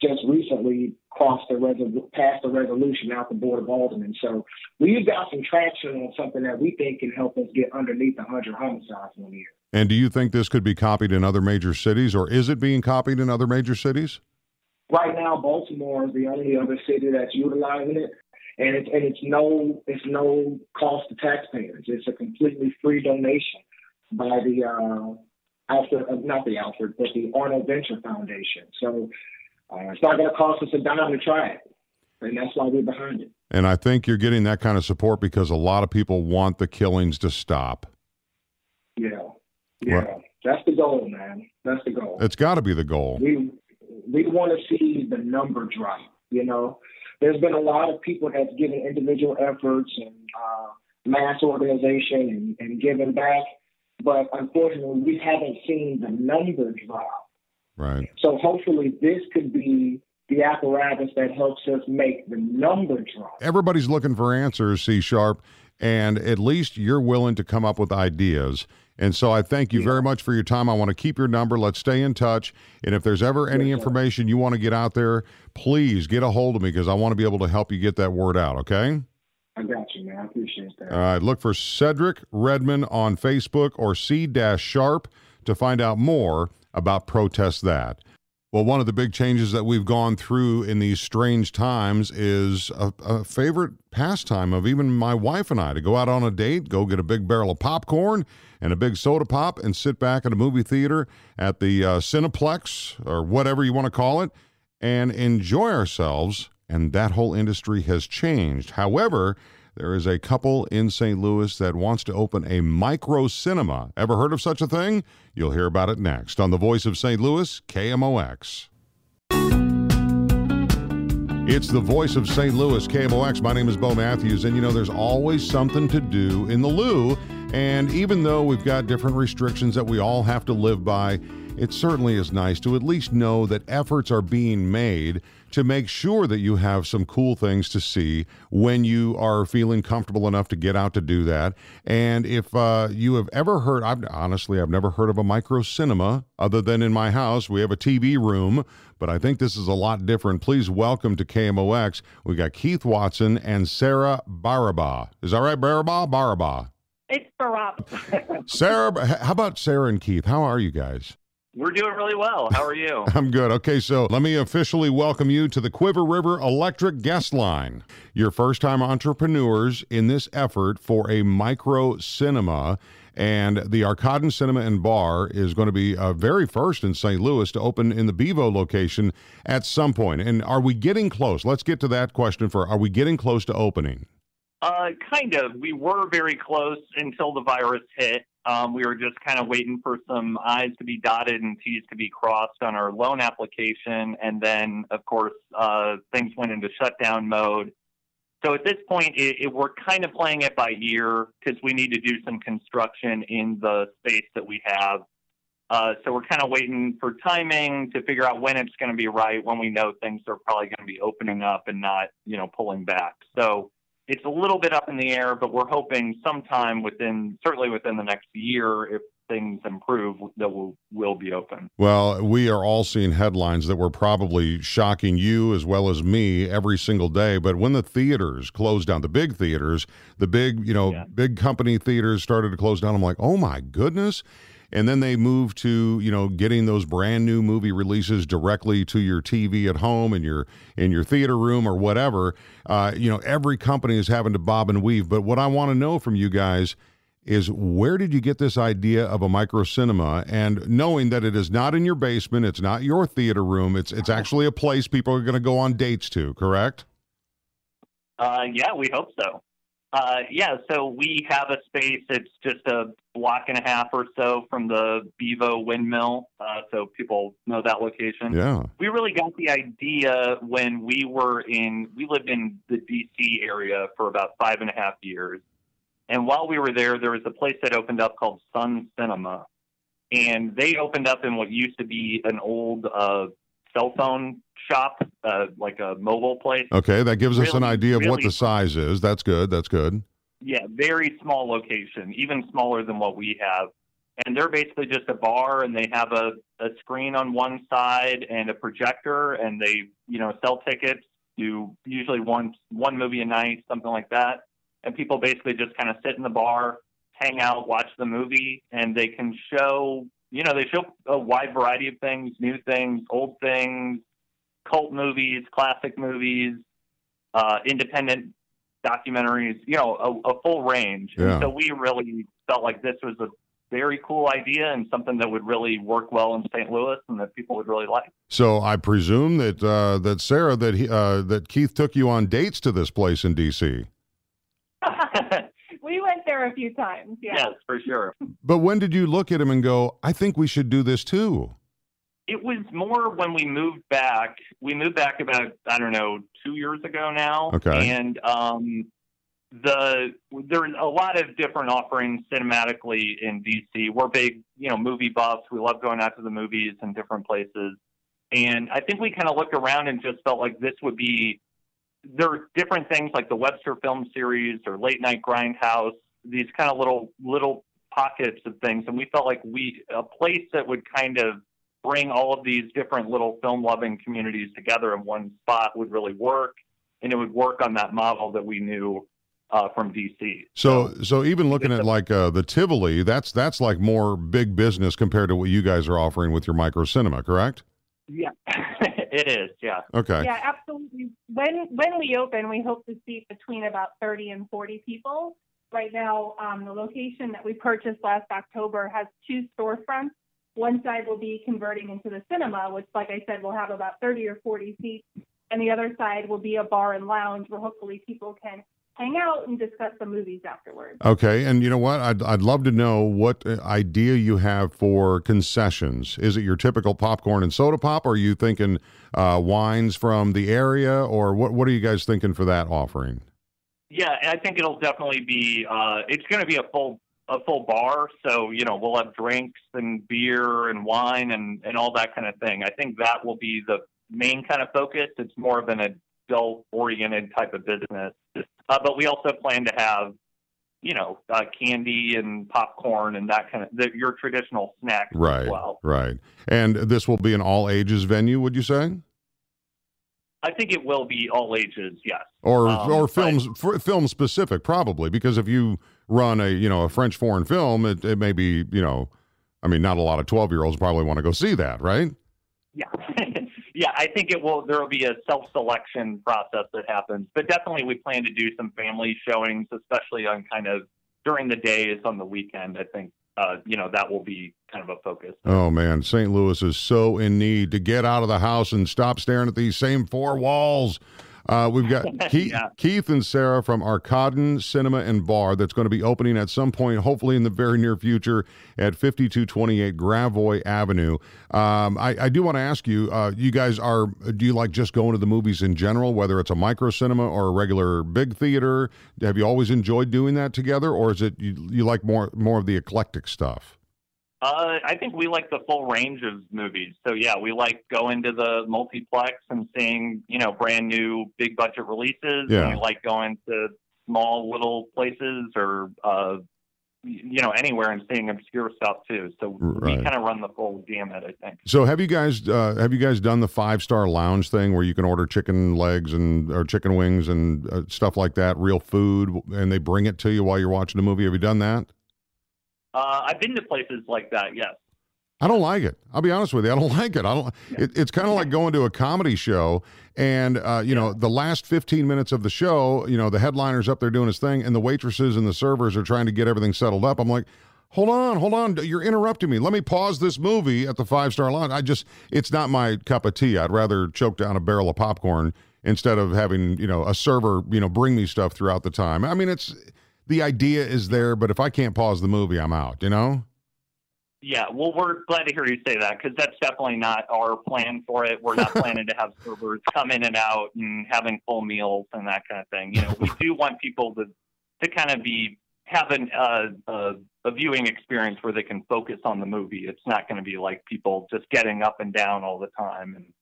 just recently passed a resolution out the Board of Aldermen. So we've got some traction on something that we think can help us get underneath 100 homicides in a year. And do you think this could be copied in other major cities, or is it being copied in other major cities? Right now, Baltimore is the only other city that's utilizing it, and it's no cost to taxpayers. It's a completely free donation by the the Arnold Venture Foundation. So it's not going to cost us a dime to try it, and that's why we're behind it. And I think you're getting that kind of support because a lot of people want the killings to stop. Yeah. Right. That's the goal, man. That's the goal. It's got to be the goal. We want to see the number drop, you know. There's been a lot of people that's given individual efforts and mass organization and giving back, but unfortunately we haven't seen the number drop. Right. So hopefully this could be the apparatus that helps us make the number drop. Everybody's looking for answers, C-Sharp, and at least you're willing to come up with ideas. And so I thank you very much for your time. I want to keep your number. Let's stay in touch. And if there's ever any information you want to get out there, please get a hold of me because I want to be able to help you get that word out, okay? I got you, man. I appreciate that. All right. Look for Cedric Redmond on Facebook or C-Sharp to find out more about Protest That. Well, one of the big changes that we've gone through in these strange times is a favorite pastime of even my wife and I, to go out on a date, go get a big barrel of popcorn and a big soda pop and sit back at a movie theater at the Cineplex or whatever you want to call it and enjoy ourselves. And that whole industry has changed. However, there is a couple in St. Louis that wants to open a micro cinema. Ever heard of such a thing? You'll hear about it next on The Voice of St. Louis, KMOX. It's The Voice of St. Louis, KMOX. My name is Bo Matthews, and you know there's always something to do in the Lou. And even though we've got different restrictions that we all have to live by, it certainly is nice to at least know that efforts are being made to make sure that you have some cool things to see when you are feeling comfortable enough to get out to do that. And if you have ever heard, I've never heard of a micro cinema other than in my house. We have a TV room, but I think this is a lot different. Please welcome to KMOX. We got Keith Watson and Sarah Baraba. Is that right, Baraba? Baraba. It's her up. Sarah, how about Sarah and Keith? How are you guys? We're doing really well. How are you? I'm good. Okay, so let me officially welcome you to the Quiver River Electric Guest Line. You're first-time entrepreneurs in this effort for a micro cinema, and the Arkadin Cinema and Bar is going to be very first in St. Louis to open in the Bevo location at some point. And are we getting close? Let's get to that question for, are we getting close to opening? Kind of. We were very close until the virus hit. We were just kind of waiting for some I's to be dotted and T's to be crossed on our loan application. And then, of course, things went into shutdown mode. So at this point, we're kind of playing it by ear because we need to do some construction in the space that we have. So we're kind of waiting for timing to figure out when it's going to be right, when we know things are probably going to be opening up and not, you know, pulling back. So it's a little bit up in the air, but we're hoping sometime within, certainly within the next year, if things improve, that we'll be open. Well, we are all seeing headlines that were probably shocking you as well as me every single day. But when the theaters closed down, the big theaters, the big, big company theaters started to close down, I'm like, oh my goodness. And then they moved to, you know, getting those brand new movie releases directly to your TV at home and in your theater room or whatever. Every company is having to bob and weave. But what I want to know from you guys is, where did you get this idea of a micro cinema? And knowing that it is not in your basement, it's not your theater room, it's actually a place people are going to go on dates to, correct? Yeah, we hope so. So we have a space. It's just a block and a half or so from the Bevo windmill. So people know that location. Yeah. We really got the idea when we lived in the DC area for about 5.5 years. And while we were there, there was a place that opened up called Sun Cinema. And they opened up in what used to be an old, cell phone shop, like a mobile place. Okay, that gives us an idea of what the size is. That's good. Yeah, very small location, even smaller than what we have. And they're basically just a bar, and they have a screen on one side and a projector, and they, sell tickets, do usually one movie a night, something like that. And people basically just kind of sit in the bar, hang out, watch the movie, and they can show... they show a wide variety of things, new things, old things, cult movies, classic movies, independent documentaries, a full range. Yeah. So we really felt like this was a very cool idea and something that would really work well in St. Louis and that people would really like. So I presume that, Sarah, that Keith took you on dates to this place in D.C. We went there a few times. Yeah. Yes, for sure. But when did you look at him and go, I think we should do this too? It was more when we moved back. We moved back about, 2 years ago now. Okay. And there's a lot of different offerings cinematically in D.C. We're big, movie buffs. We love going out to the movies in different places. And I think we kind of looked around and just felt like this would be... There are different things like the Webster Film Series or Late Night Grindhouse, these kind of little pockets of things. And we felt like a place that would kind of bring all of these different little film-loving communities together in one spot would really work, and it would work on that model that we knew from D.C. So even looking at the Tivoli, that's like more big business compared to what you guys are offering with your micro cinema, correct? Yeah. It is, yeah. Okay. Yeah, absolutely. When we open, we hope to seat between about 30 and 40 people. Right now, the location that we purchased last October has 2 storefronts. One side will be converting into the cinema, which, like I said, will have about 30 or 40 seats. And the other side will be a bar and lounge where hopefully people can hang out and discuss the movies afterwards. Okay, and you know what? I'd love to know what idea you have for concessions. Is it your typical popcorn and soda pop, or are you thinking wines from the area, or what are you guys thinking for that offering? Yeah, I think it'll definitely be, it's going to be a full bar, so, we'll have drinks and beer and wine and all that kind of thing. I think that will be the main kind of focus. It's more of an adult-oriented type of business. But we also plan to have, candy and popcorn and that kind of your traditional snacks as well. Right. And this will be an all ages venue, would you say? I think it will be all ages, yes. Or films, right. Film specific, probably, because if you run a French foreign film, it may be, not a lot of 12-year-olds probably want to go see that, right? Yeah. Yeah, I think there will be a self-selection process that happens, but definitely we plan to do some family showings, especially on kind of during the days on the weekend. I think, that will be kind of a focus. Oh man, St. Louis is so in need to get out of the house and stop staring at these same four walls. We've got Keith and Sarah from Arcadian Cinema and Bar that's going to be opening at some point, hopefully in the very near future, at 5228 Gravois Avenue. I do want to ask you, you guys do you like just going to the movies in general, whether it's a micro cinema or a regular big theater? Have you always enjoyed doing that together, or is it you like more of the eclectic stuff? I think we like the full range of movies. So, yeah, we like going to the multiplex and seeing, brand new big budget releases. Yeah. And we like going to small little places or, anywhere and seeing obscure stuff too. So right. We kind of run the full gamut, I think. So have you guys done the 5-star lounge thing where you can order chicken legs or chicken wings and stuff like that, real food, and they bring it to you while you're watching a movie? Have you done that? I've been to places like that, yes. I don't like it. I'll be honest with you. I don't like it. It's kind of like going to a comedy show and, the last 15 minutes of the show, the headliner's up there doing his thing and the waitresses and the servers are trying to get everything settled up. I'm like, hold on. You're interrupting me. Let me pause this movie at the 5-star lounge. It's not my cup of tea. I'd rather choke down a barrel of popcorn instead of having, a server, bring me stuff throughout the time. I mean, the idea is there, but if I can't pause the movie, I'm out, Yeah, well, we're glad to hear you say that because that's definitely not our plan for it. We're not planning to have servers come in and out and having full meals and that kind of thing. We do want people to kind of have a viewing experience where they can focus on the movie. It's not going to be like people just getting up and down all the time and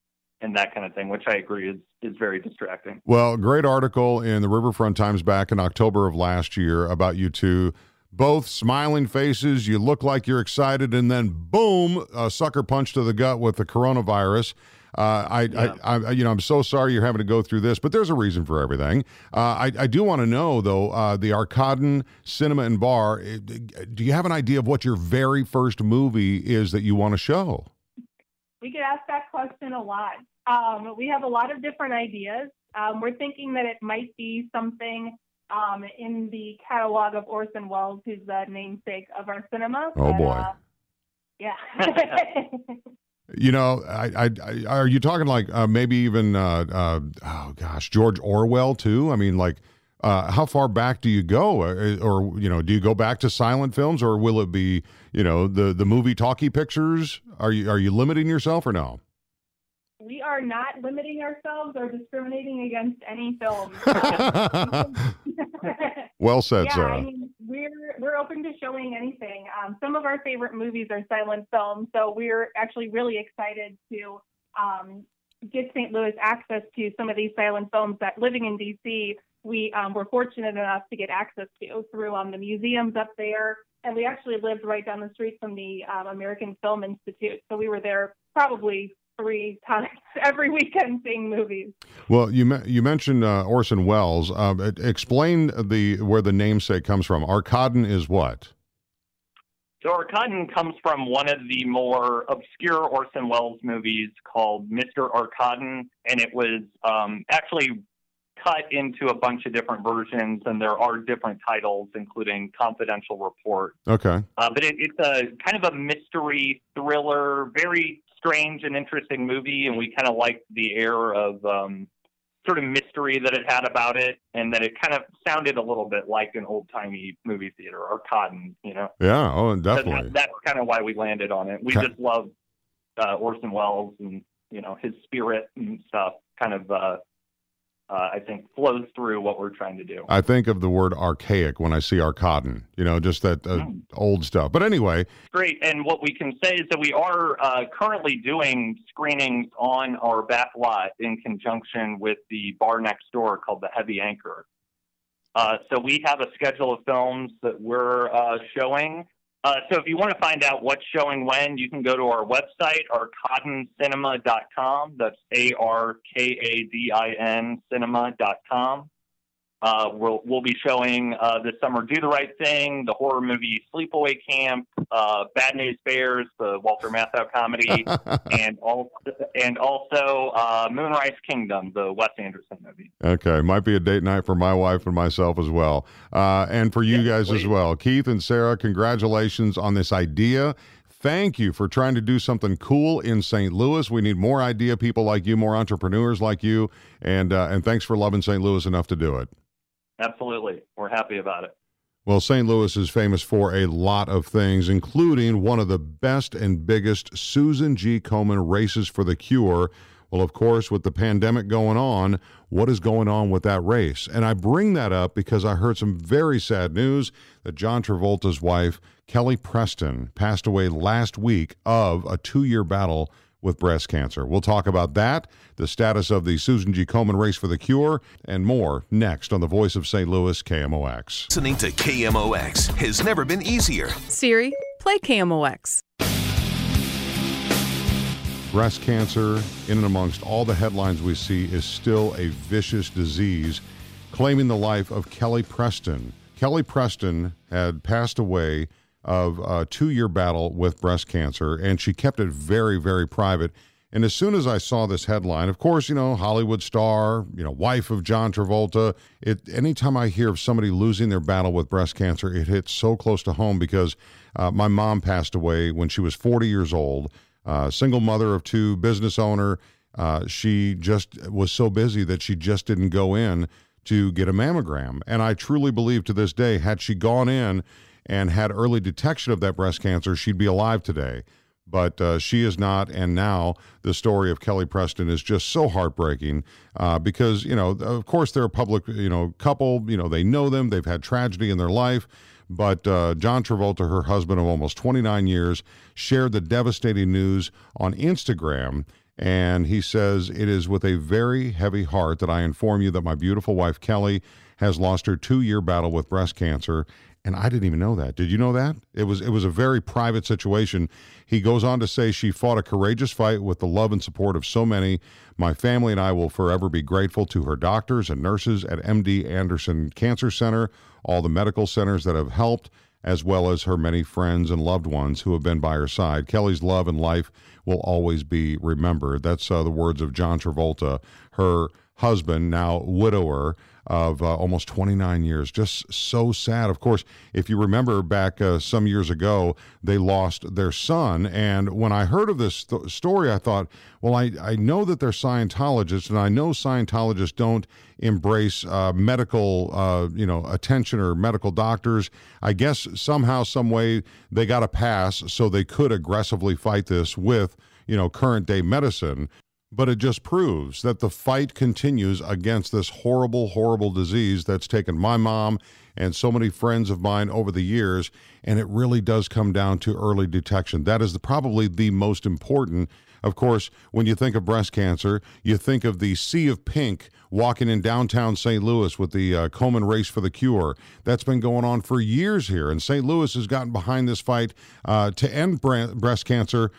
that kind of thing, which I agree is very distracting. Well, great article in the Riverfront Times back in October of last year about you two, both smiling faces, you look like you're excited, and then boom, a sucker punch to the gut with the coronavirus. I'm so sorry you're having to go through this, but there's a reason for everything. I do want to know, though, the Arcadian Cinema and Bar, do you have an idea of what your very first movie is that you want to show? We get asked that question a lot. We have a lot of different ideas. We're thinking that it might be something in the catalog of Orson Welles, who's the namesake of our cinema. Oh, boy. Yeah. Are you talking like maybe even, George Orwell, too? I mean, like, how far back do you go? Or do you go back to silent films, or will it be, the movie talkie pictures? Are you limiting yourself or no? We are not limiting ourselves or discriminating against any film. Well said, Sarah. I mean, we're open to showing anything. Some of our favorite movies are silent films, so we're actually really excited to get St. Louis access to some of these silent films that, living in D.C., we were fortunate enough to get access to through the museums up there. And we actually lived right down the street from the American Film Institute. So we were there probably 3 times every weekend seeing movies. Well, you mentioned Orson Welles. Explain where the namesake comes from. Arkadin is what? So Arkadin comes from one of the more obscure Orson Welles movies called Mr. Arkadin. And it was actually cut into a bunch of different versions, and there are different titles, including Confidential Report. Okay. But it's a kind of a mystery thriller, very strange and interesting movie, and we kind of liked the air of sort of mystery that it had about it, and that it kind of sounded a little bit like an old-timey movie theater, or Cotton, Yeah, oh, definitely. So that's kind of why we landed on it. We just love Orson Welles and, his spirit and stuff, kind of... I think flows through what we're trying to do. I think of the word archaic when I see Arcadian, just that old stuff. But anyway. Great. And what we can say is that we are currently doing screenings on our back lot in conjunction with the bar next door called The Heavy Anchor. So we have a schedule of films that we're showing. So if you want to find out what's showing when, you can go to our website, ArkadinCinema.com. That's ARKADIN cinema.com. We'll be showing this summer Do the Right Thing, the horror movie Sleepaway Camp, Bad News Bears, the Walter Matthau comedy, and also Moonrise Kingdom, the Wes Anderson movie. Okay, might be a date night for my wife and myself as well, and for you guys as well. Keith and Sarah, congratulations on this idea. Thank you for trying to do something cool in St. Louis. We need more idea people like you, more entrepreneurs like you, and thanks for loving St. Louis enough to do it. Absolutely. We're happy about it. Well, St. Louis is famous for a lot of things, including one of the best and biggest Susan G. Komen races for the cure. Well, of course, with the pandemic going on, what is going on with that race? And I bring that up because I heard some very sad news that John Travolta's wife, Kelly Preston, passed away last week of a 2-year battle with breast cancer. We'll talk about that, the status of the Susan G. Komen race for the cure, and more next on The Voice of St. Louis, KMOX. Listening to KMOX has never been easier. Siri, play KMOX. Breast cancer, in and amongst all the headlines we see, is still a vicious disease, claiming the life of Kelly Preston. Kelly Preston had passed away of a 2-year battle with breast cancer, and she kept it very, very private. And as soon as I saw this headline, of course, you know, Hollywood star, you know, wife of John Travolta, anytime I hear of somebody losing their battle with breast cancer, it hits so close to home because my mom passed away when she was 40 years old, single mother of 2, business owner. She just was so busy that she just didn't go in to get a mammogram. And I truly believe to this day, had she gone in and had early detection of that breast cancer, she'd be alive today. But she is not, and now the story of Kelly Preston is just so heartbreaking because, you know, of course they're a public, you know, couple, you know, they know them, they've had tragedy in their life, but John Travolta, her husband of almost 29 years, shared the devastating news on Instagram, and he says, "It is with a very heavy heart that I inform you that my beautiful wife, Kelly, has lost her 2-year battle with breast cancer." And I didn't even know that. Did you know that? It was a very private situation. He goes on to say, "She fought a courageous fight with the love and support of so many. My family and I will forever be grateful to her doctors and nurses at MD Anderson Cancer Center, all the medical centers that have helped, as well as her many friends and loved ones who have been by her side. Kelly's love and life will always be remembered." That's the words of John Travolta, her husband, now widower, of almost 29 years. Just so sad. Of course, if you remember back some years ago, they lost their son. And when I heard of this story, I thought, well, I know that they're Scientologists, and I know Scientologists don't embrace medical, attention or medical doctors. I guess somehow, some way, they got a pass so they could aggressively fight this with, you know, current day medicine. But it just proves that the fight continues against this horrible, horrible disease that's taken my mom and so many friends of mine over the years, and it really does come down to early detection. That is probably the most important. Of course, when you think of breast cancer, you think of the sea of pink walking in downtown St. Louis with the Komen Race for the Cure. That's been going on for years here, and St. Louis has gotten behind this fight to end breast cancer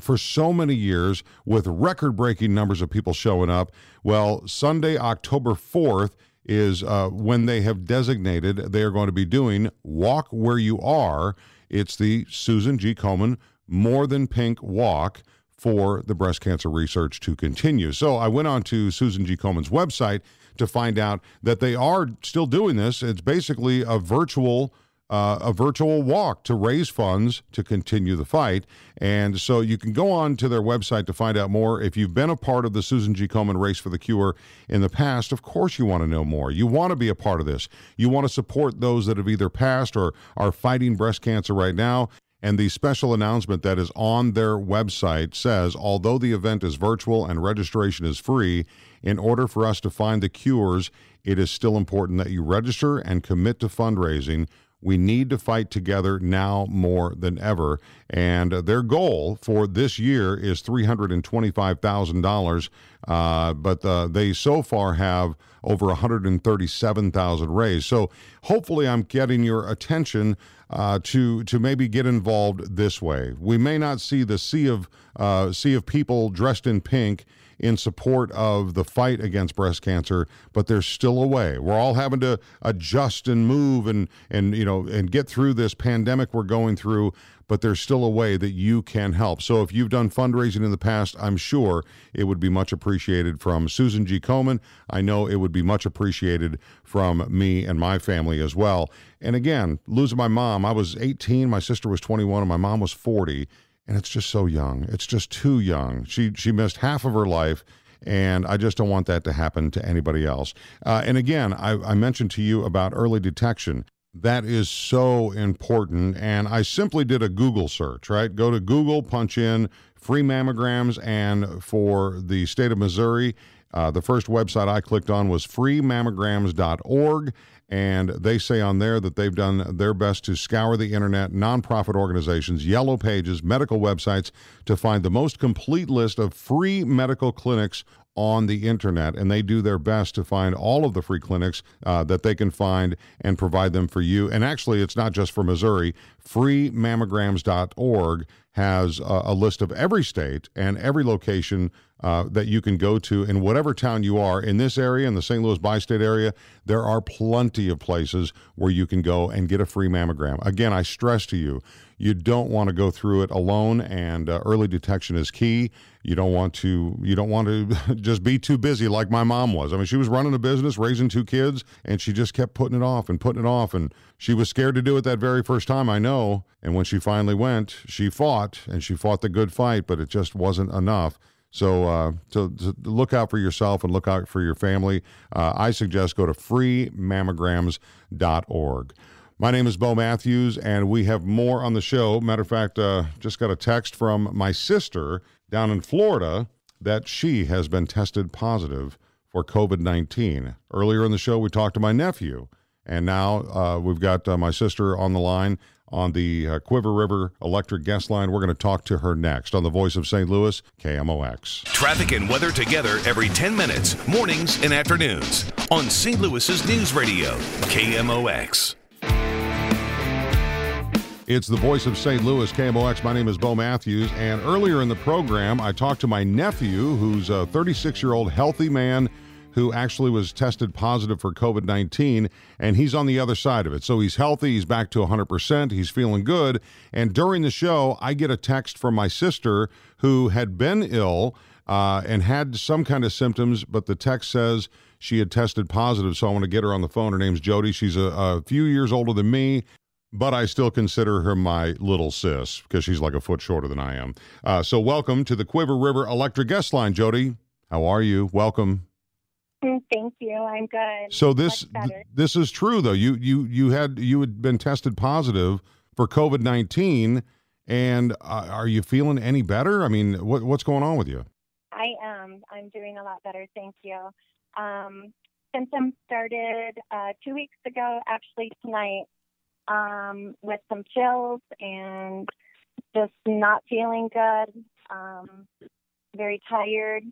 for so many years with record-breaking numbers of people showing up. Well, Sunday, October 4th, is when they have designated they are going to be doing Walk Where You Are. It's the Susan G. Komen More Than Pink Walk for the breast cancer research to continue. So I went on to Susan G. Komen's website to find out that they are still doing this. It's basically a virtual walk to raise funds to continue the fight. And so you can go on to their website to find out more. If you've been a part of the Susan G. Komen Race for the Cure in the past, of course you want to know more. You want to be a part of this. You want to support those that have either passed or are fighting breast cancer right now. And the special announcement that is on their website says, although the event is virtual and registration is free, in order for us to find the cures, it is still important that you register and commit to fundraising. We need to fight together now more than ever. And their goal for this year is $325,000, but they so far have over $137,000 raised. So hopefully I'm getting your attention to maybe get involved this way. We may not see the sea of people dressed in pink in support of the fight against breast cancer, but there's still a way. We're all having to adjust and move and get through this pandemic we're going through, but there's still a way that you can help. So if you've done fundraising in the past, I'm sure it would be much appreciated from Susan G. Komen. I know it would be much appreciated from me and my family as well. And again, losing my mom, I was 18, my sister was 21, and my mom was 40. And it's just so young. It's just too young. She missed half of her life, and I just don't want that to happen to anybody else. And again, I mentioned to you about early detection. That is so important, and I simply did a Google search, right? Go to Google, punch in free mammograms, and for the state of Missouri, the first website I clicked on was freemammograms.org. And they say on there that they've done their best to scour the internet, nonprofit organizations, yellow pages, medical websites to find the most complete list of free medical clinics on the internet. And they do their best to find all of the free clinics that they can find and provide them for you. And actually, it's not just for Missouri. Freemammograms.org has a list of every state and every location that you can go to in whatever town you are. In this area, in the St. Louis bi-state area, there are plenty of places where you can go and get a free mammogram. Again, I stress to you, you don't want to go through it alone, and early detection is key. You don't want to just be too busy like my mom was. I mean, she was running a business, raising two kids, and she just kept putting it off and putting it off, and she was scared to do it that very first time, I know. And when she finally went, she fought the good fight, but it just wasn't enough. So to look out for yourself and look out for your family, I suggest go to freemammograms.org. My name is Bo Matthews, and we have more on the show. Matter of fact, just got a text from my sister down in Florida that she has been tested positive for COVID-19. Earlier in the show, we talked to my nephew, and now we've got my sister on the line on the Quiver River Electric guest line. We're going to talk to her next on the Voice of St. Louis, KMOX. Traffic and weather together every 10 minutes, mornings and afternoons, on St. Louis's News Radio, KMOX. It's the Voice of St. Louis, KMOX. My name is Bo Matthews, and earlier in the program, I talked to my nephew, who's a 36-year-old healthy man who actually was tested positive for COVID-19, and he's on the other side of it. So he's healthy, he's back to 100%, he's feeling good. And during the show, I get a text from my sister who had been ill and had some kind of symptoms, but the text says she had tested positive, so I want to get her on the phone. Her name's Jody. She's a few years older than me, but I still consider her my little sis because she's like a foot shorter than I am. So welcome to the Quiver River Electric guest line, Jody. How are you? Welcome. Thank you. I'm good. So this is true though. You had been tested positive for COVID-19, and are you feeling any better? I mean, what's going on with you? I am. I'm doing a lot better. Thank you. Symptoms started 2 weeks ago, actually tonight, with some chills and just not feeling good. Very tired.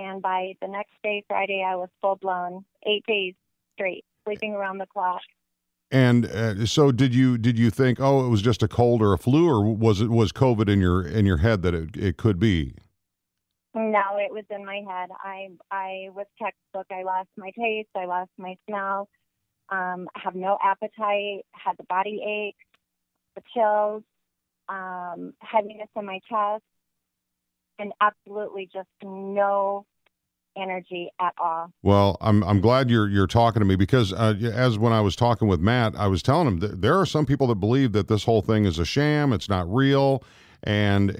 And by the next day, Friday, I was full-blown, 8 days straight, sleeping around the clock. And so did you think, oh, it was just a cold or a flu, or was COVID in your head that it could be? No, it was in my head. I was textbook. I lost my taste. I lost my smell. I have no appetite, had the body aches, the chills, heaviness in my chest, and absolutely just no energy at all. Well, I'm glad you're talking to me because as when I was talking with Matt, I was telling him that there are some people that believe that this whole thing is a sham, it's not real, and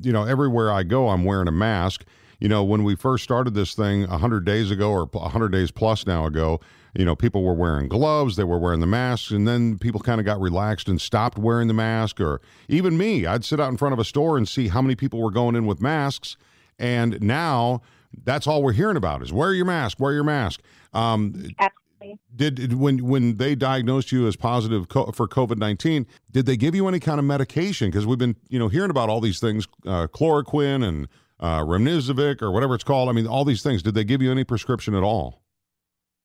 you know, everywhere I go, I'm wearing a mask. You know, when we first started this thing 100 days ago or 100 days plus now ago, you know, people were wearing gloves, they were wearing the masks, and then people kind of got relaxed and stopped wearing the mask. Or even me, I'd sit out in front of a store and see how many people were going in with masks, and now that's all we're hearing about is wear your mask, wear your mask. Absolutely. Did when they diagnosed you as positive for COVID-19, did they give you any kind of medication? Because we've been hearing about all these things, chloroquine and Remnizivic or whatever it's called. I mean, all these things. Did they give you any prescription at all?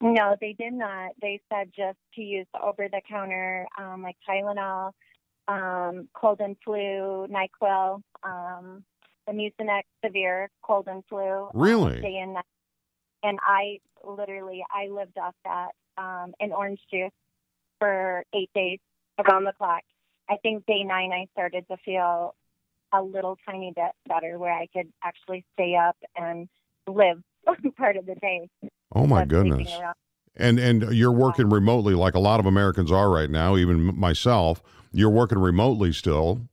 No, they did not. They said just to use the over-the-counter, like Tylenol, cold and flu, NyQuil, the Mucinex, severe cold and flu. Really? Day and night. And I lived off that and orange juice for 8 days around the clock. I think day 9 I started to feel a little tiny bit better where I could actually stay up and live part of the day. Oh, my goodness. And you're working remotely like a lot of Americans are right now, even myself. You're working remotely still.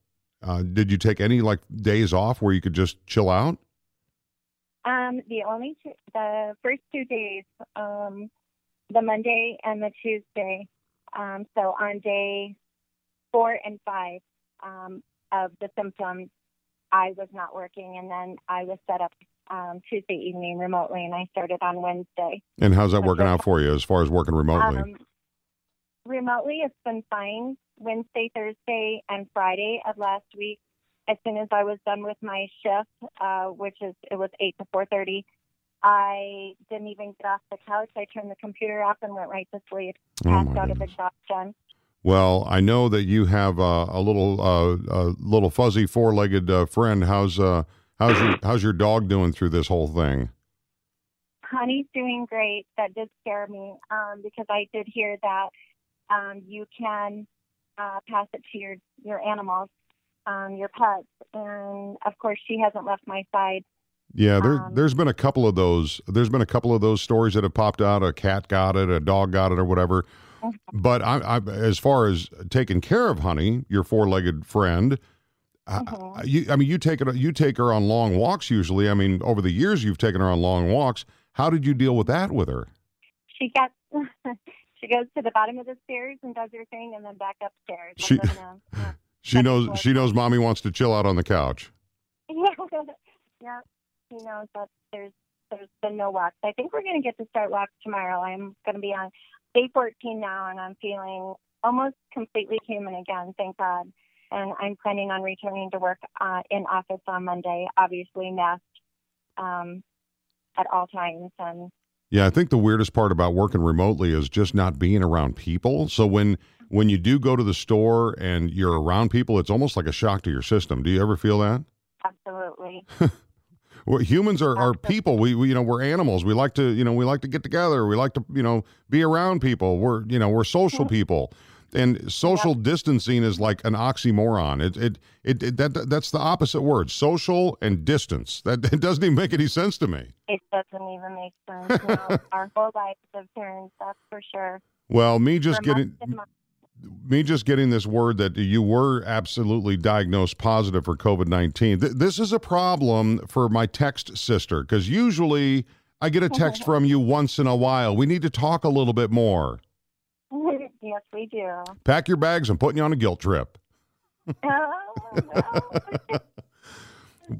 Did you take any, like, days off where you could just chill out? The first 2 days, the Monday and the Tuesday. So on day 4 and 5 of the symptoms, I was not working, and then I was set up Tuesday evening remotely, and I started on Wednesday. And how's that working out for you as far as working remotely? Remotely, it's been fine. Wednesday, Thursday, and Friday of last week, as soon as I was done with my shift, which was 8 to 4:30, I didn't even get off the couch. I turned the computer off and went right to sleep. Passed out of exhaustion. Well, I know that you have a little fuzzy four-legged friend. How's your dog doing through this whole thing? Honey's doing great. That did scare me because I did hear that you can pass it to your animals, your pets, and of course she hasn't left my side. Yeah, there's been a couple of those. There's been a couple of those stories that have popped out. A cat got it, a dog got it, or whatever. But I, as far as taking care of Honey, your four-legged friend. Mm-hmm. You take her on long walks usually. I mean, over the years you've taken her on long walks. How did you deal with that with her? She goes to the bottom of the stairs and does her thing, and then back upstairs. She knows mommy wants to chill out on the couch. Yeah, she knows that there's been no walks. I think we're going to get to start walks tomorrow. I'm going to be on day 14 now, and I'm feeling almost completely human again. Thank God. And I'm planning on returning to work in office on Monday, obviously masked at all times. Yeah, I think the weirdest part about working remotely is just not being around people. So when you do go to the store and you're around people, it's almost like a shock to your system. Do you ever feel that? Absolutely. Well, humans are people. We're animals. We like to get together. We like to be around people. We're social people. And social distancing is like an oxymoron. That's the opposite word, social and distance. That doesn't even make any sense to me. It doesn't even make sense. No. Our whole lives have turned, that's for sure. Well, me just getting this word that you were absolutely diagnosed positive for COVID-19. This is a problem for my text sister, because usually I get a text from you once in a while. We need to talk a little bit more. Yes, we do. Pack your bags. I'm putting you on a guilt trip. Oh, no.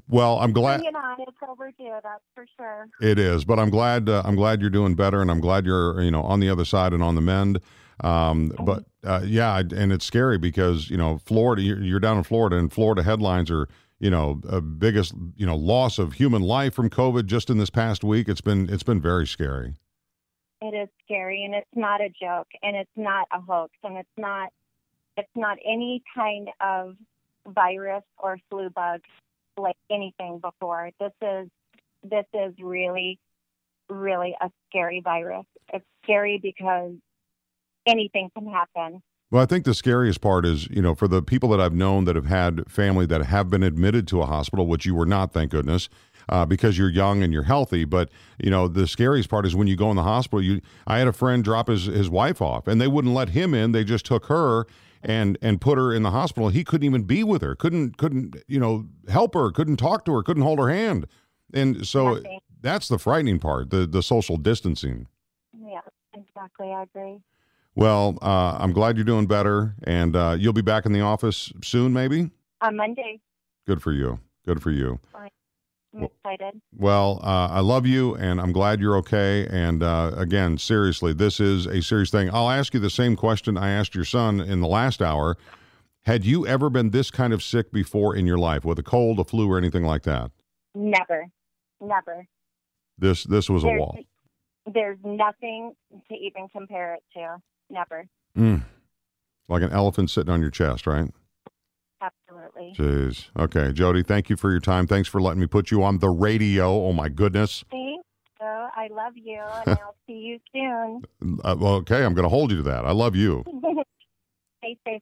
Well, I'm glad. It's overdue, that's for sure. It is, but I'm glad you're doing better, and I'm glad you're on the other side and on the mend. And it's scary because Florida. You're down in Florida, and Florida headlines are biggest loss of human life from COVID just in this past week. It's been very scary. It is scary, and it's not a joke, and it's not a hoax, and it's not any kind of virus or flu bug like anything before. This is really, really a scary virus. It's scary because anything can happen. Well, I think the scariest part is, for the people that I've known that have had family that have been admitted to a hospital, which you were not, thank goodness, because you're young and you're healthy. But, the scariest part is when you go in the hospital. I had a friend drop his wife off, and they wouldn't let him in. They just took her and put her in the hospital. He couldn't even be with her, couldn't help her, couldn't talk to her, couldn't hold her hand. And so that's the frightening part, the social distancing. Yeah, exactly. I agree. Well, I'm glad you're doing better, and you'll be back in the office soon, maybe? On Monday. Good for you. Good for you. Fine. I'm excited. Well, I love you, and I'm glad you're okay. And again, seriously, this is a serious thing. I'll ask you the same question I asked your son in the last hour. Had you ever been this kind of sick before in your life, with a cold, a flu, or anything like that? Never. Never. This was a wall. There's nothing to even compare it to. Never. Mm. Like an elephant sitting on your chest, right? Absolutely. Jeez. Okay, Jody, thank you for your time. Thanks for letting me put you on the radio. Oh, my goodness. Thanks. So I love you, and I'll see you soon. Okay, I'm going to hold you to that. I love you. Stay safe.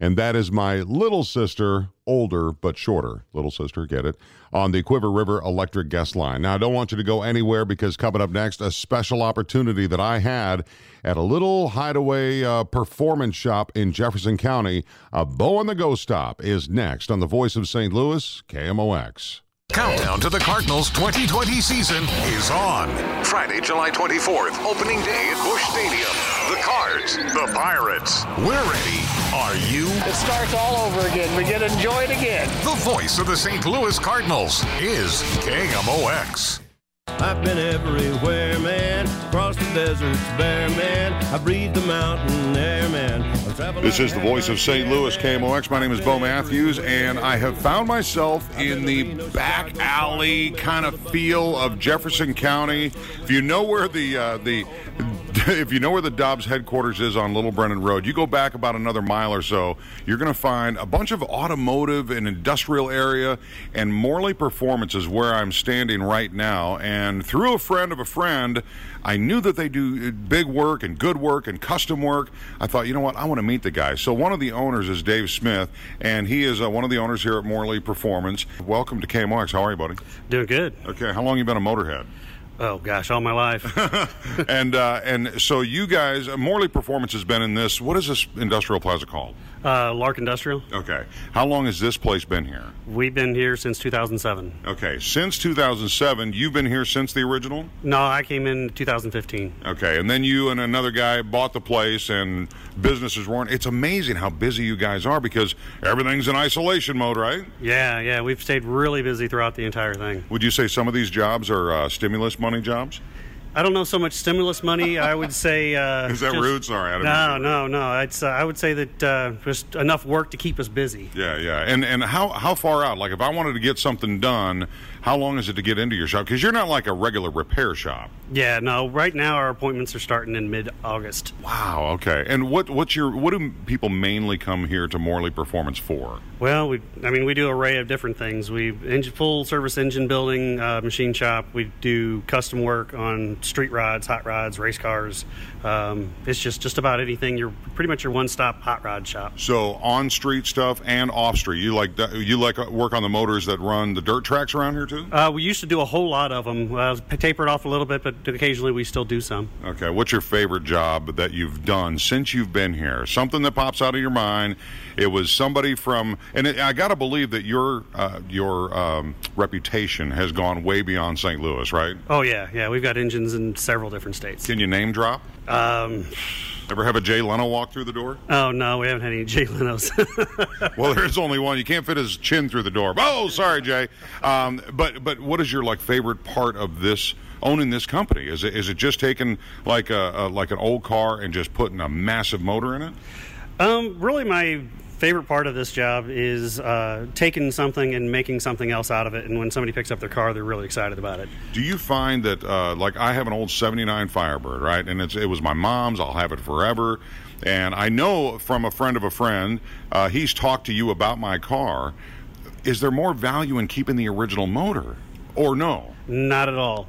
And that is my little sister, older but shorter. Little sister, get it, on the Quiver River Electric Guest Line. Now, I don't want you to go anywhere, because coming up next, a special opportunity that I had at a little hideaway performance shop in Jefferson County. A Bow and the Ghost Stop is next on the Voice of St. Louis, KMOX. Countdown to the Cardinals' 2020 season is on. Friday, July 24th, opening day at Busch Stadium. The Cards, the Pirates. We're ready. Are you? It starts all over again. We get to enjoy it again. The voice of the St. Louis Cardinals is KMOX. I've been everywhere, man. Across the deserts, bare man. I breathe the mountain air, man. This is the voice of St. Louis, KMOX. My name is Bo Matthews, and I have found myself in the back alley kind of feel of Jefferson County. If you know where the Dobbs headquarters is on Little Brennan Road, you go back about another mile or so, you're going to find a bunch of automotive and industrial area, and Morley Performance is where I'm standing right now. And through a friend of a friend, I knew that they do big work and good work and custom work. I thought, you know what, I want to meet the guy. So one of the owners is Dave Smith, and he is one of the owners here at Morley Performance. Welcome to KMOX. How are you, buddy? Doing good. Okay, how long you been a motorhead? Oh, gosh, all my life. And so you guys, Morley Performance has been in this, what is this industrial plaza called? Lark Industrial. Okay. How long has this place been here? We've been here since 2007. Okay. Since 2007. You've been here since the original? No, I came in 2015. Okay. And then you and another guy bought the place, and business is roaring. It's amazing how busy you guys are, because everything's in isolation mode, right? Yeah. We've stayed really busy throughout the entire thing. Would you say some of these jobs are stimulus money jobs? I don't know so much stimulus money. I would say... is that rude? Sorry. No. It's, I would say that just enough work to keep us busy. Yeah. And how far out? Like, if I wanted to get something done, how long is it to get into your shop? Because you're not like a regular repair shop. Yeah, no. Right now, our appointments are starting in mid-August. Wow, okay. And what do people mainly come here to Morley Performance for? Well, we do an array of different things. We full-service engine building, machine shop. We do custom work on street rods, hot rods, race cars. It's just about anything. You're pretty much your one-stop hot rod shop. So on-street stuff and off-street. You like work on the motors that run the dirt tracks around here too? We used to do a whole lot of them. Tapered off a little bit, but occasionally we still do some. Okay. What's your favorite job that you've done since you've been here? Something that pops out of your mind. It was somebody from, and I got to believe that your reputation has gone way beyond St. Louis, right? Oh, yeah. We've got engines in several different states. Can you name drop? Ever have a Jay Leno walk through the door? Oh, no, we haven't had any Jay Lenos. Well, there's only one. You can't fit his chin through the door. Oh, sorry, Jay. But what is your, like, favorite part of this, owning this company? Is it just taking, like, an old car and just putting a massive motor in it? Really, my favorite part of this job is taking something and making something else out of it, and when somebody picks up their car, they're really excited about it. Do you find that like, I have an old 79 Firebird, right, and it was my mom's, I'll have it forever, and I know from a friend of a friend, he's talked to you about my car. Is there more value in keeping the original motor, or no? Not at all.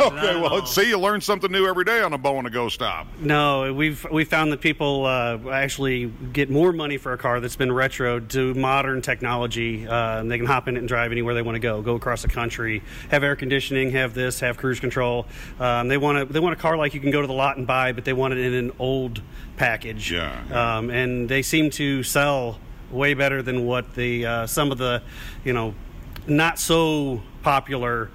Okay, well, see, you learn something new every day on a Bow and a Go Stop. No, we found that people actually get more money for a car that's been retro to modern technology. And they can hop in it and drive anywhere they want to go across the country, have air conditioning, have this, have cruise control. They want a car like you can go to the lot and buy, but they want it in an old package. Yeah. And they seem to sell way better than what the some of the, not so popular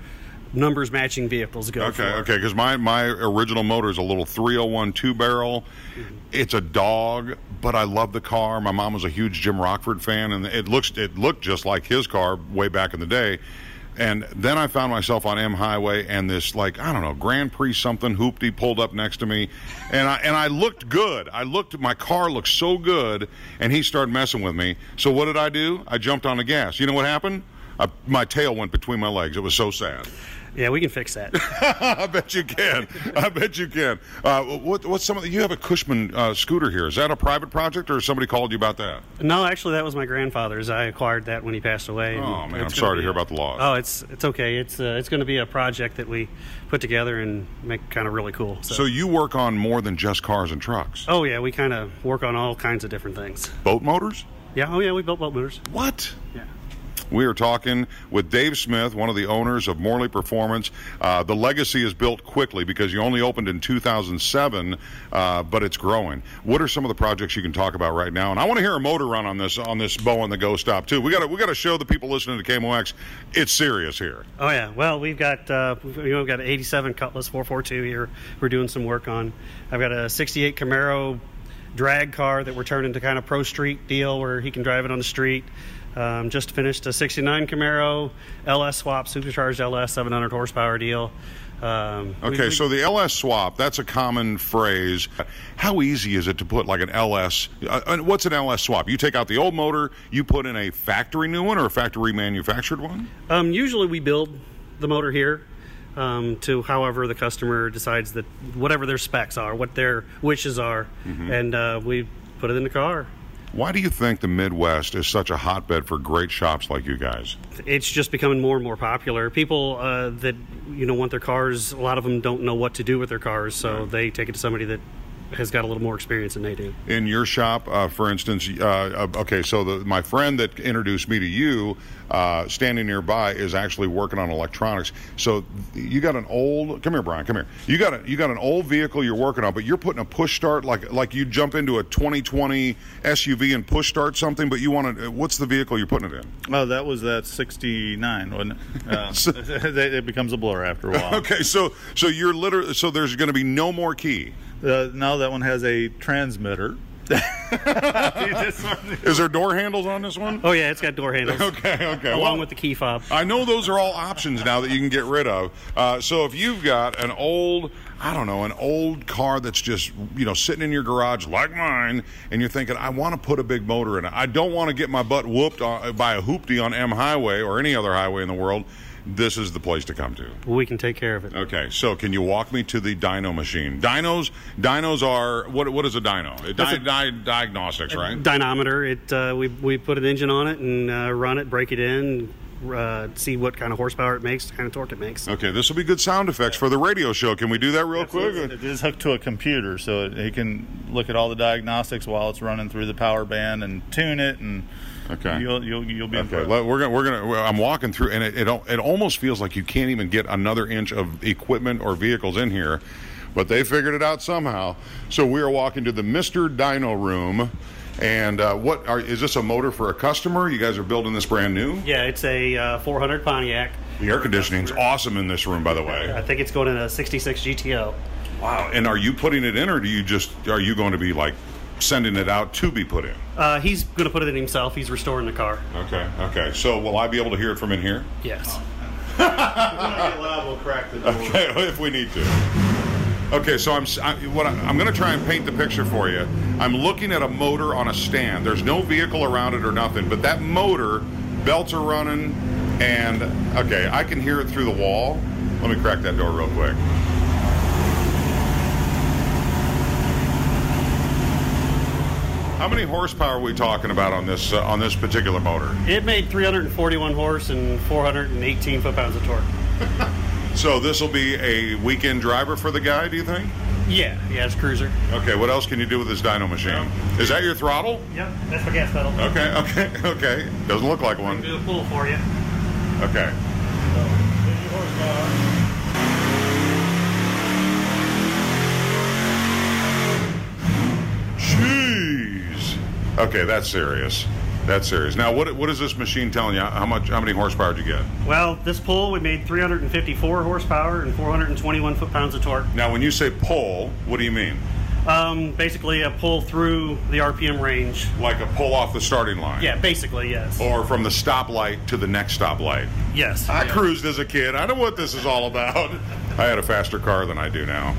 numbers matching vehicles go for. Okay, because my original motor is a little 301 2-barrel. Mm-hmm. It's a dog, but I love the car. My mom was a huge Jim Rockford fan, and it looked just like his car way back in the day. And then I found myself on M Highway, and this, like, I don't know, Grand Prix something hoopty pulled up next to me, and I looked good. I looked, my car looked so good, and he started messing with me. So what did I do? I jumped on the gas. You know what happened? My tail went between my legs. It was so sad. Yeah, we can fix that. I bet you can. I bet you can. What's some of the, you have a Cushman scooter here. Is that a private project, or somebody called you about that? No, actually, that was my grandfather's. I acquired that when he passed away. Oh man, I'm sorry to hear about the loss. Oh, it's okay. It's going to be a project that we put together and make kind of really cool. So you work on more than just cars and trucks? Oh yeah, we kind of work on all kinds of different things. Boat motors? Yeah. Oh yeah, we built boat motors. What? Yeah. We are talking with Dave Smith, one of the owners of Morley Performance. The legacy is built quickly because you only opened in 2007, but it's growing. What are some of the projects you can talk about right now? And I want to hear a motor run on this Bow and the Go Stop too. We got to show the people listening to KMOX it's serious here. Oh yeah, well we've got an 87 Cutlass 442 here. We're doing some work on. I've got a 68 Camaro drag car that we're turning to kind of pro street deal where he can drive it on the street. Just finished a 69 Camaro LS swap, supercharged LS 700 horsepower deal. Okay, so the LS swap, that's a common phrase. How easy is it to put like an LS? What's an LS swap? You take out the old motor, you put in a factory new one or a factory manufactured one? Usually we build the motor here. To however the customer decides that whatever their specs are, what their wishes are, and we put it in the car. Why do you think the Midwest is such a hotbed for great shops like you guys? It's just becoming more and more popular. People that want their cars, a lot of them don't know what to do with their cars, so they take it to somebody that has got a little more experience than they do. In your shop, for instance, okay, so my friend that introduced me to you, standing nearby, is actually working on electronics. So you got an old, come here, Brian, come here. You got an old vehicle you're working on, but you're putting a push start, like you jump into a 2020 SUV and push start something, but you want to, what's the vehicle you're putting it in? Oh, that was that 69, wasn't it? It becomes a blur after a while. Okay, so you're literally, so there's going to be no more key. Now that one has a transmitter. Is there door handles on this one? Oh yeah, it's got door handles. Okay. Along with the key fob. I know those are all options now that you can get rid of. So if you've got an old, an old car that's just, sitting in your garage like mine, and you're thinking, I want to put a big motor in it. I don't want to get my butt whooped by a hoopty on M Highway or any other highway in the world. This is the place to come to. We can take care of it. Okay, so can you walk me to the dyno machine? Dynos are, what is a dyno? Diagnostics, right? Dynamometer. We put an engine on it and run it, break it in, see what kind of horsepower it makes, what kind of torque it makes. Okay, this will be good sound effects for the radio show. Can we do that real quick? It is hooked to a computer, so it can look at all the diagnostics while it's running through the power band and tune it and... Okay. You'll be okay. We're gonna. I'm walking through, and it almost feels like you can't even get another inch of equipment or vehicles in here, but they figured it out somehow. So we are walking to the Mr. Dyno Room, and is this a motor for a customer? You guys are building this brand new. Yeah, it's a 400 Pontiac. The air conditioning's awesome in this room, by the way. I think it's going in a '66 GTO. Wow. And are you putting it in, or are you going to be like? Sending it out to be put in. He's going to put it in himself. He's restoring the car. Okay. So will I be able to hear it from in here? Yes. If we get loud, we'll crack the door. Okay, if we need to. Okay, so I'm going to try and paint the picture for you. I'm looking at a motor on a stand. There's no vehicle around it or nothing, but that motor, belts are running, and okay, I can hear it through the wall. Let me crack that door real quick. How many horsepower are we talking about on this particular motor? It made 341 horse and 418 foot-pounds of torque. So this will be a weekend driver for the guy, do you think? Yeah, it's cruiser. Okay, what else can you do with this dyno machine? Yeah. Is that your throttle? Yep, that's my gas pedal. Okay. Doesn't look like one. We'll do a pull for you. Okay. So, 50 horsepower. Okay, that's serious. Now, what is this machine telling you? How many horsepower did you get? Well, this pull, we made 354 horsepower and 421 foot-pounds of torque. Now, when you say pull, what do you mean? Basically a pull through the RPM range. Like a pull off the starting line? Yeah, basically, yes. Or from the stoplight to the next stoplight? Yes. I cruised as a kid. I know what this is all about. I had a faster car than I do now.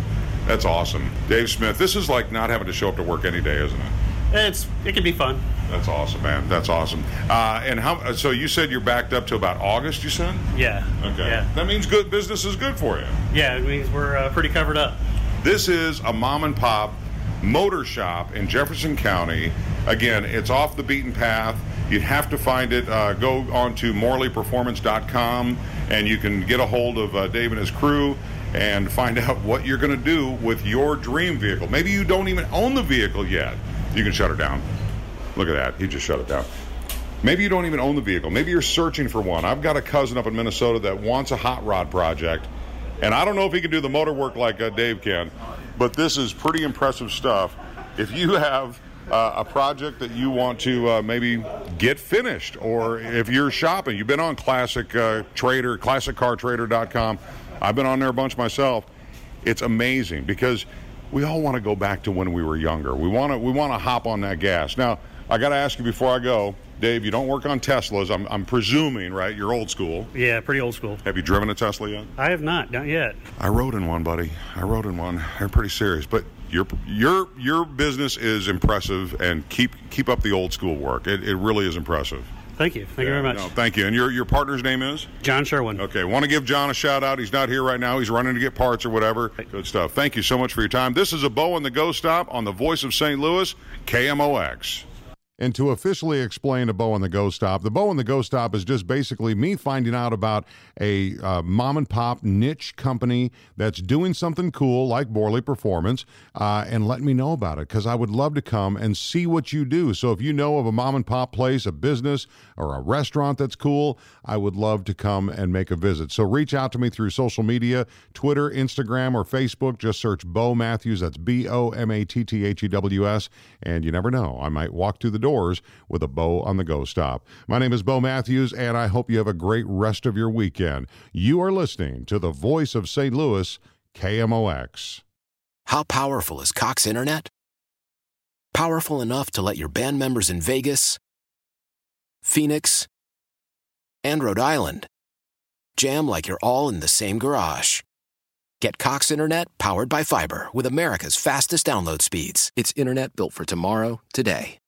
That's awesome. Dave Smith, this is like not having to show up to work any day, isn't it? It can be fun. That's awesome, man. That's awesome. And how? So you said you're backed up to about August, you said? Yeah. Okay. Yeah. That means good business is good for you. Yeah, it means we're pretty covered up. This is a mom-and-pop motor shop in Jefferson County. Again, it's off the beaten path. You'd have to find it. Go on to morleyperformance.com, and you can get a hold of Dave and his crew and find out what you're going to do with your dream vehicle. Maybe you don't even own the vehicle yet. You can shut her down. Look at that. He just shut it down. Maybe you don't even own the vehicle. Maybe you're searching for one. I've got a cousin up in Minnesota that wants a hot rod project, and I don't know if he can do the motor work like Dave can, but this is pretty impressive stuff. If you have a project that you want to maybe get finished, or if you're shopping, you've been on Classic Trader, ClassicCarTrader.com. I've been on there a bunch myself. It's amazing because we all want to go back to when we were younger. We want to hop on that gas. Now, I got to ask you before I go, Dave, you don't work on Teslas. I'm presuming, right? You're old school. Yeah, pretty old school. Have you driven a Tesla yet? I have not yet. I rode in one, buddy. I rode in one. They're pretty serious. But your business is impressive, and keep up the old school work. It really is impressive. Thank you. Thank you very much. No, thank you. And your partner's name is? John Sherwin. Okay. Want to give John a shout out. He's not here right now. He's running to get parts or whatever. Good stuff. Thank you so much for your time. This is a Bow and the Go Stop on the Voice of St. Louis, KMOX. And to officially explain a Bow and the Go Stop, the Bow and the Go Stop is just basically me finding out about a mom and pop niche company that's doing something cool like Morley Performance, and let me know about it, because I would love to come and see what you do. So if you know of a mom and pop place, a business, or a restaurant that's cool, I would love to come and make a visit. So reach out to me through social media, Twitter, Instagram, or Facebook. Just search Bo Matthews. That's B-O-M-A-T-T-H-E-W-S, and you never know, I might walk through the doors with a bow on the Go Stop. My name is Bo Matthews, and I hope you have a great rest of your weekend. You are listening to the Voice of St. Louis, KMOX. How powerful is Cox Internet? Powerful enough to let your band members in Vegas, Phoenix, and Rhode Island jam like you're all in the same garage. Get Cox Internet powered by fiber with America's fastest download speeds. It's internet built for tomorrow, today.